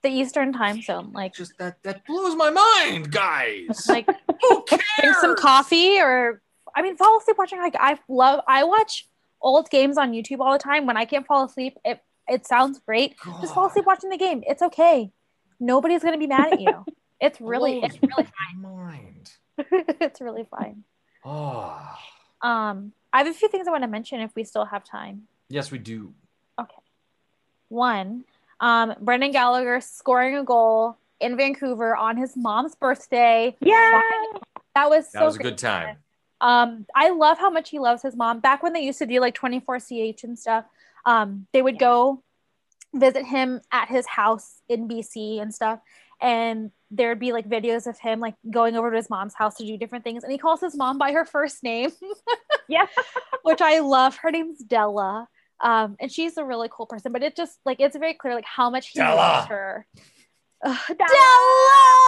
the Eastern time zone. Like, just that that blows my mind, guys. Like, who cares? Drink some coffee, or I mean, fall asleep watching. Like, I love I watch old games on YouTube all the time. When I can't fall asleep, it. It sounds great. God. Just fall asleep watching the game. It's okay. Nobody's going to be mad at you. It's really, it's really fine. Mind. It's really fine. Oh. Um, I have a few things I want to mention if we still have time. Yes, we do. Okay. One, um, Brendan Gallagher scoring a goal in Vancouver on his mom's birthday. Yeah. That was so That was a good time. Um, I love how much he loves his mom. Back when they used to do like twenty-four C H and stuff. Um, they would go visit him at his house in B C and stuff. And there'd be like videos of him like going over to his mom's house to do different things. And he calls his mom by her first name. Yeah. Which I love. Her name's Della. Um, and she's a really cool person, but it just like, it's very clear like how much he Della. loves her. Uh, Della!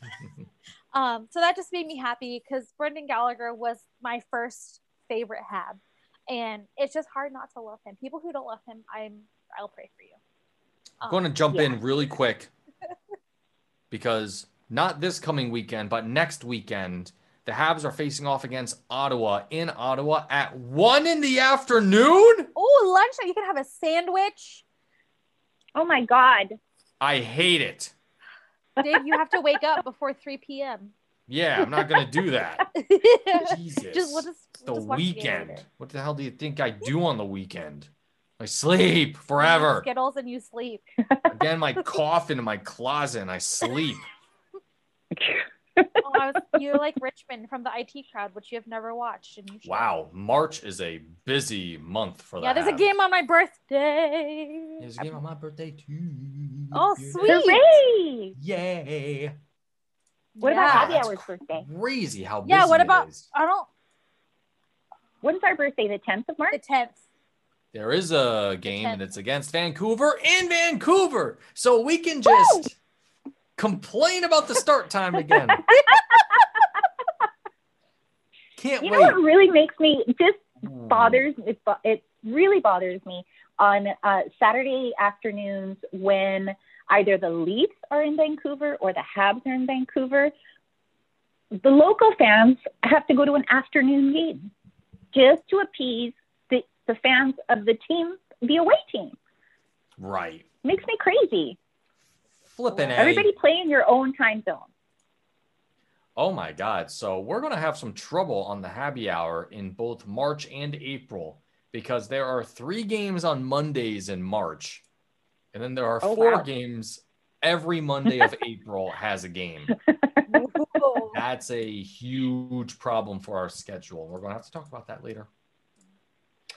Della! um, so that just made me happy because Brendan Gallagher was my first favorite Hab. And it's just hard not to love him. People who don't love him, I'm, I'll pray for you. Um, I'm going to jump yeah. in really quick because not this coming weekend, but next weekend, the Habs are facing off against Ottawa in Ottawa at one in the afternoon. Oh, lunchtime. You can have a sandwich. Oh, my God. I hate it. Dave, you have to wake up before three p.m. Yeah, I'm not going to do that. Jesus. Just, we'll just, we'll the just weekend. The what the hell do you think I do on the weekend? I sleep forever. You Skittles and you sleep. Again, my coffin in my closet and I sleep. Oh, I was, you're like Richmond from the I T Crowd, which you have never watched. And you should. Wow, March is a busy month for that. Yeah, there's a game on my birthday. There's a game on my birthday, too. Oh, sweet. Hooray. Yay. What yeah. about Happy Hour's birthday? Crazy how busy yeah. What about? It is. I don't. When's our birthday? The tenth of March. The tenth. There is a game, and it's against Vancouver in Vancouver, so we can just Woo! complain about the start time again. Can't you wait. You know what really makes me? This mm. bothers. It, it really bothers me on uh, Saturday afternoons when. Either the Leafs are in Vancouver or the Habs are in Vancouver. The local fans have to go to an afternoon game just to appease the, the fans of the team, the away team. Right. Makes me crazy. Flipping A. Everybody play in your own time zone. Oh, my God. So we're going to have some trouble on the Happy Hour in both March and April because there are three games on Mondays in March, and then there are oh, four wow. games every Monday of April has a game. That's a huge problem for our schedule. We're going to have to talk about that later.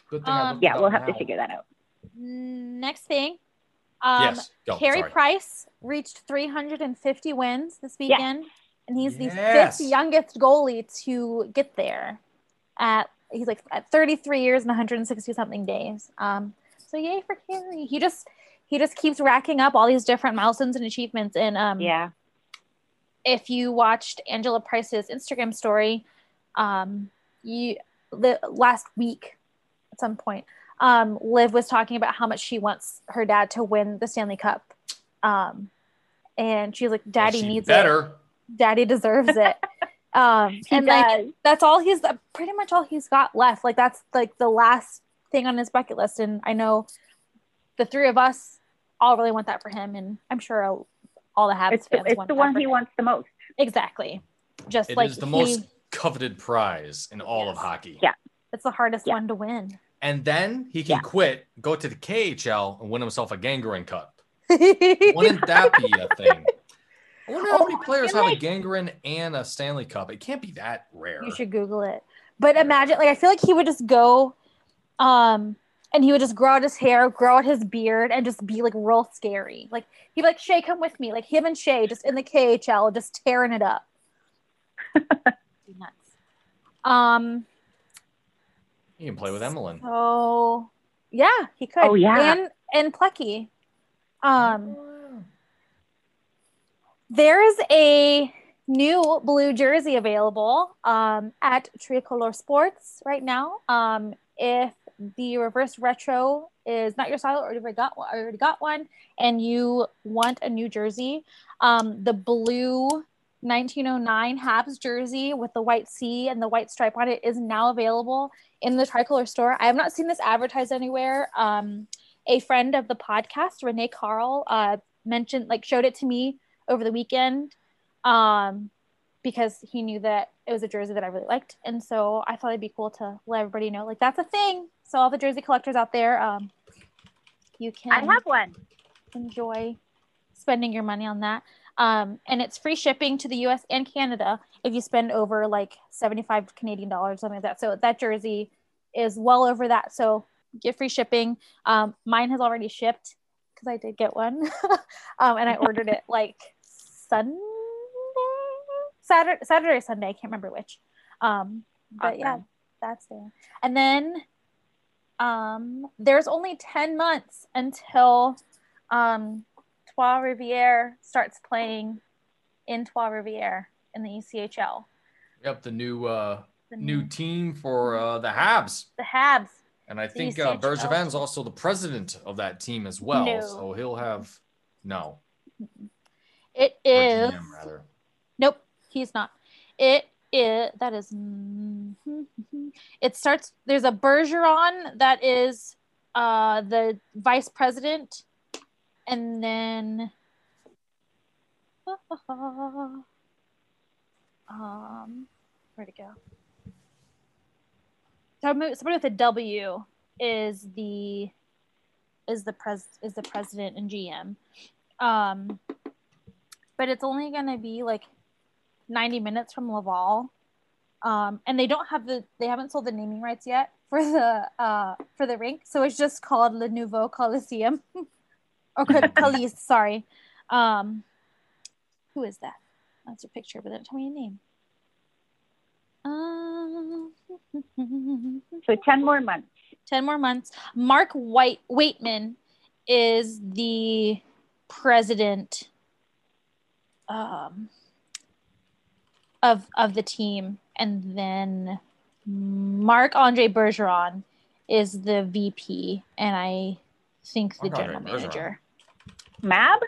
Good thing um, I looked yeah, we'll have now. to figure that out. Next thing. Um, yes. Go, Carey sorry. Price reached three hundred fifty wins this weekend, yes. and he's yes. the fifth youngest goalie to get there. At he's like at thirty-three years and one hundred sixty something days. Um, so yay for Carey. He just he just keeps racking up all these different milestones and achievements. And um, yeah, if you watched Angela Price's Instagram story, um, you the last week at some point. Um, Liv was talking about how much she wants her dad to win the Stanley Cup. Um, and she's like, Daddy well, she needs better. it. Daddy deserves it. Um, and does. like, that's all he's uh, pretty much all he's got left. Like, that's like the last thing on his bucket list. And I know the three of us all really want that for him. And I'm sure all, all the Habs it's fans the, want that. It's the one he him. wants the most. Exactly. Just it like is the he, most coveted prize in all yes. of hockey. Yeah. It's the hardest yeah. one to win. And then he can yeah. quit, go to the K H L, and win himself a Gangrene Cup. Wouldn't that be a thing? I wonder how oh, many players have like, a Gangrene and a Stanley Cup. It can't be that rare. You should Google it. But imagine, like, I feel like he would just go, um, and he would just grow out his hair, grow out his beard, and just be, like, real scary. Like, he'd be like, Shea, come with me. Like, him and Shea just in the K H L, just tearing it up. Nuts. Um... You can play with Emmeline. Oh, so, yeah, he could. Oh, yeah. And, and Plecky. Um, there is a new blue jersey available um, at Tricolor Sports right now. Um, if the reverse retro is not your style, or you already got, already got one, and you want a new jersey, um, the blue nineteen oh nine Habs jersey with the white C and the white stripe on it is now available in the Tricolor store. I have not seen this advertised anywhere. Um, a friend of the podcast, Renee Carl, uh, mentioned, like, showed it to me over the weekend um, because he knew that it was a jersey that I really liked. And so I thought it'd be cool to let everybody know, like, that's a thing. So all the jersey collectors out there, um, you can I have one. enjoy spending your money on that. Um, and it's free shipping to the U S and Canada if you spend over like seventy-five Canadian dollars, something like that. So that jersey is well over that. So get free shipping. Um, mine has already shipped because I did get one. um, and I ordered it like Sunday, Saturday, Saturday, Sunday. I can't remember which. Um, but awesome. yeah, that's there. And then um, there's only ten months until um, Trois-Rivières starts playing in Trois-Rivières in the E C H L. Yep, the new uh, the new, new team for uh, the Habs. The Habs. And I think uh, Bergevin's also the president of that team as well. No. So he'll have no. It is. G M, rather. Nope, he's not. It is that is. It starts. There's a Bergeron that is uh, the vice president. And then, um, where'd it go? Somebody with a W is the is the pres is the president and G M, um, but it's only gonna be like ninety minutes from Laval, um, and they don't have the they haven't sold the naming rights yet for the uh for the rink, so it's just called Le Nouveau Coliseum. Or Calise, sorry. Um, who is that? That's a picture, but they don't tell me a name. Um, so ten more months. Ten more months. Mark White Waitman is the president um, of of the team, and then Marc-Andre Bergeron is the V P, and I think the general manager. Mab?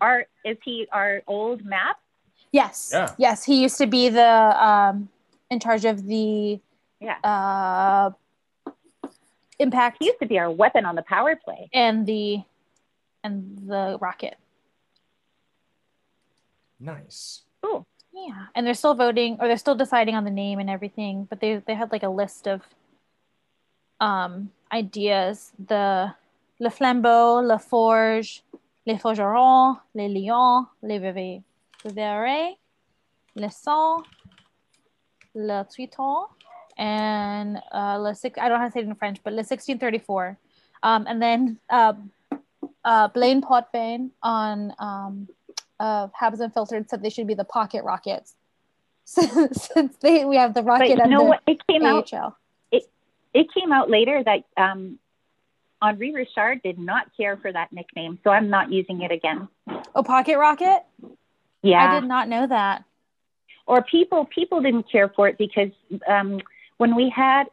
Our, is he our old Mab? Yes. Yeah. Yes, he used to be the um, in charge of the yeah. uh, Impact. He used to be our weapon on the power play. And the and the Rocket. Nice. Cool. Yeah. And they're still voting, or they're still deciding on the name and everything, but they they had like a list of um, ideas, the Le Flambeau, Le Forge, Les Forgerons, Les Lions, Les Viverets, Le Son, Le Tuiton, and uh, Le Six. I don't know how to say it in French, but Le sixteen thirty-four. Um, and then uh, uh, Blaine Potvin on um, uh, Habs Unfiltered said they should be the Pocket Rockets. Since they, we have the Rocket and the it came A H L. Out, it, it came out later that um, Henri Richard did not care for that nickname, so I'm not using it again. Oh, Pocket Rocket? Yeah. I did not know that. Or people people didn't care for it because um, when we had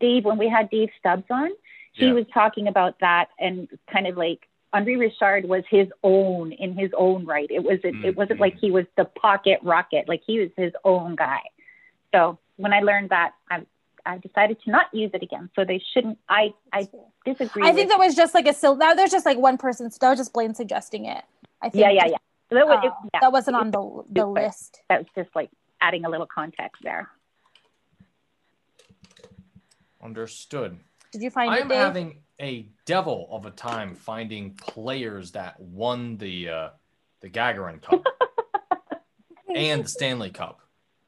Dave, when we had Dave Stubbs on, he yeah. was talking about that and kind of like Henri Richard was his own in his own right. It wasn't mm-hmm. it wasn't like he was the Pocket Rocket, like he was his own guy. So when I learned that, I I decided to not use it again. So they shouldn't. I I disagree. I think that was just like a sil. Now there's just like one person. So that was just Blaine suggesting it. I think. Yeah, yeah, yeah. So that, was, uh, it, yeah. that wasn't on the the list. That was just like adding a little context there. Understood. Did you find? I'm it, having a devil of a time finding players that won the uh, the Gagarin Cup and the Stanley Cup.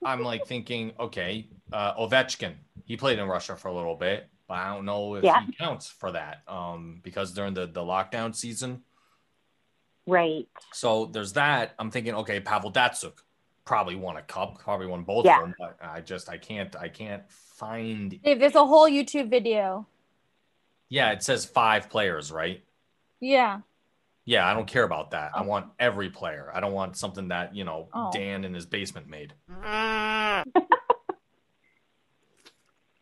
I'm like thinking, okay, uh, Ovechkin. He played in Russia for a little bit, but I don't know if yeah. he counts for that um, because during the, the lockdown season. Right. So there's that. I'm thinking, okay, Pavel Datsuk probably won a cup, probably won both yeah. of them. But I just, I can't, I can't find. Dave, there's a whole YouTube video. Yeah. It says five players, right? Yeah. Yeah. I don't care about that. Oh. I want every player. I don't want something that, you know, oh. Dan in his basement made.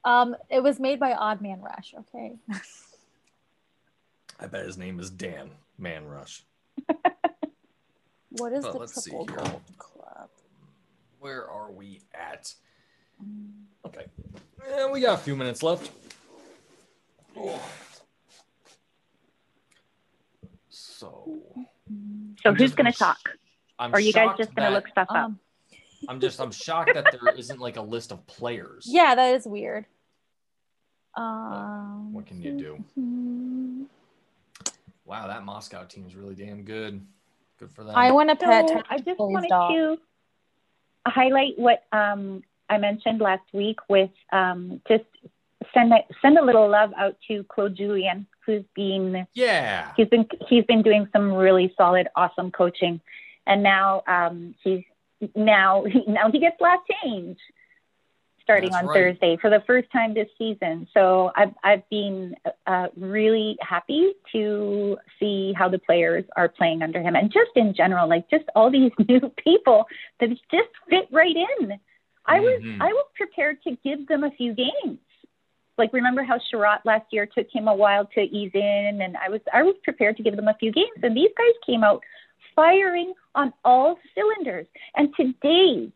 Um, it was made by Odd Man Rush, okay? I bet his name is Dan Man Rush. What is but the Triple Gold Club? Where are we at? Okay. And we got a few minutes left. Oh. So. So I'm who's going to talk? Sh- or are you guys just going to look stuff um, up? I'm just, I'm shocked that there isn't like a list of players. Yeah, that is weird. Um, what can you do? Wow, that Moscow team is really damn good. Good for them. I want to pet. So, I just wanted dog. to highlight what um, I mentioned last week with um, just send a, send a little love out to Claude Julien, who's been yeah he's been he's been doing some really solid, awesome coaching, and now um, he's now now he gets last change. Starting That's on right. Thursday for the first time this season. So I've, I've been uh, really happy to see how the players are playing under him. And just in general, like just all these new people that just fit right in. I mm-hmm. was I was prepared to give them a few games. Like remember how Sherratt last year took him a while to ease in. And I was I was prepared to give them a few games. And these guys came out firing on all cylinders. And today,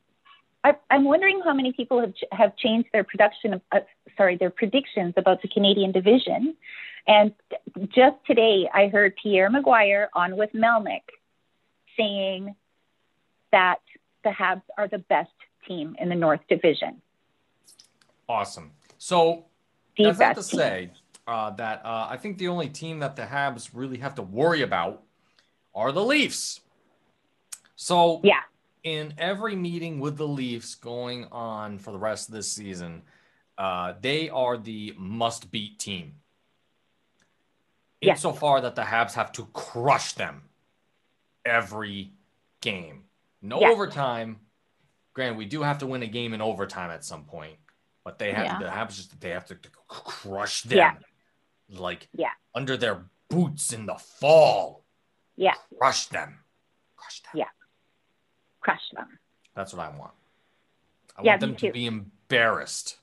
I'm wondering how many people have have changed their production of uh, sorry their predictions about the Canadian division, and just today I heard Pierre Maguire on with Melnick saying that the Habs are the best team in the North Division. Awesome. So that's not to say uh, that uh, I think the only team that the Habs really have to worry about are the Leafs. So yeah. In every meeting with the Leafs going on for the rest of this season, uh, they are the must-beat team. Yes. Insofar that the Habs have to crush them every game. No yes. overtime. Granted, we do have to win a game in overtime at some point, but they have yeah. the Habs just they have to crush them yeah. like yeah. under their boots in the fall. Yeah. Crush them. Crush them. Yeah. Crush them. That's what I want. I yeah, want them to be embarrassed.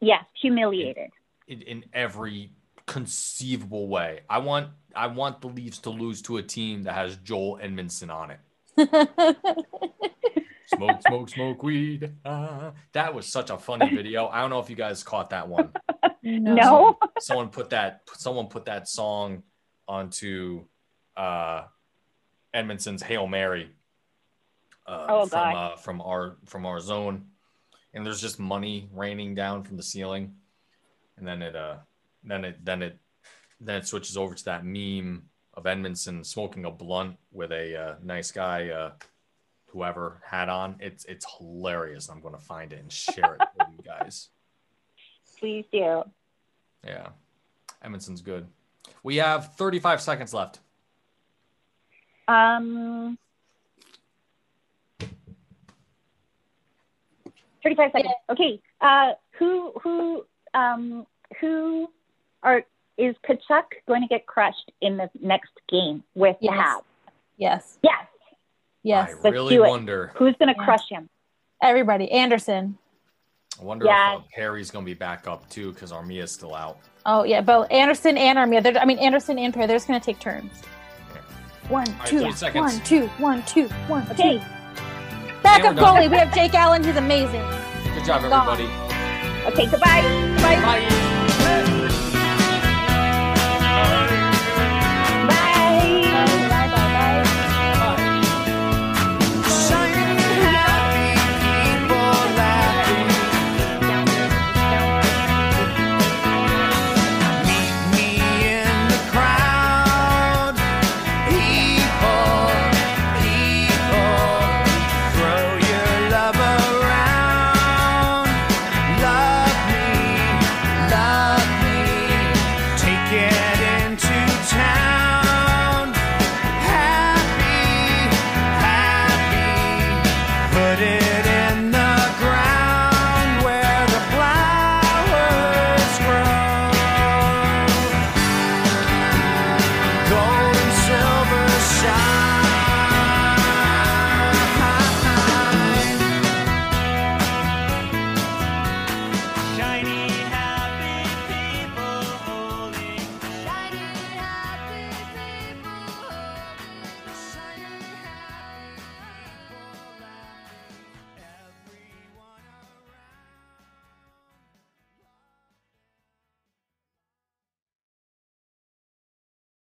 Yes, humiliated. In, in, in every conceivable way. I want I want the Leafs to lose to a team that has Joel Edmundson on it. Smoke, smoke, smoke weed. Uh, that was such a funny video. I don't know if you guys caught that one. No. Someone, someone put that someone put that song onto uh, Edmondson's Hail Mary. Uh, oh, from, uh, from our from our zone, and there's just money raining down from the ceiling, and then it uh then it then it then it switches over to that meme of Edmundson smoking a blunt with a uh, nice guy uh, whoever hat on. It's it's hilarious. I'm going to find it and share it with you guys. Please do. Yeah. Edmondson's good. We have thirty-five seconds left. Um thirty-five seconds. Yeah. Okay. Uh, who who um who are is Kachuk going to get crushed in the next game with yes. the Habs? Yes. Yes. Yes. I Let's really wonder. Who's going to yeah. crush him? Everybody. Anderson. I wonder yeah. if Perry's going to be back up too, because Armia's still out. Oh, yeah. But Anderson and Armia. I mean, Anderson and Perry, they're just going to take turns. Okay. One, right, two, one, two, one, two, one, okay. two. Backup goalie. We have Jake Allen. He's amazing. Good job, everybody. Gone. Okay. Goodbye. Bye. Bye.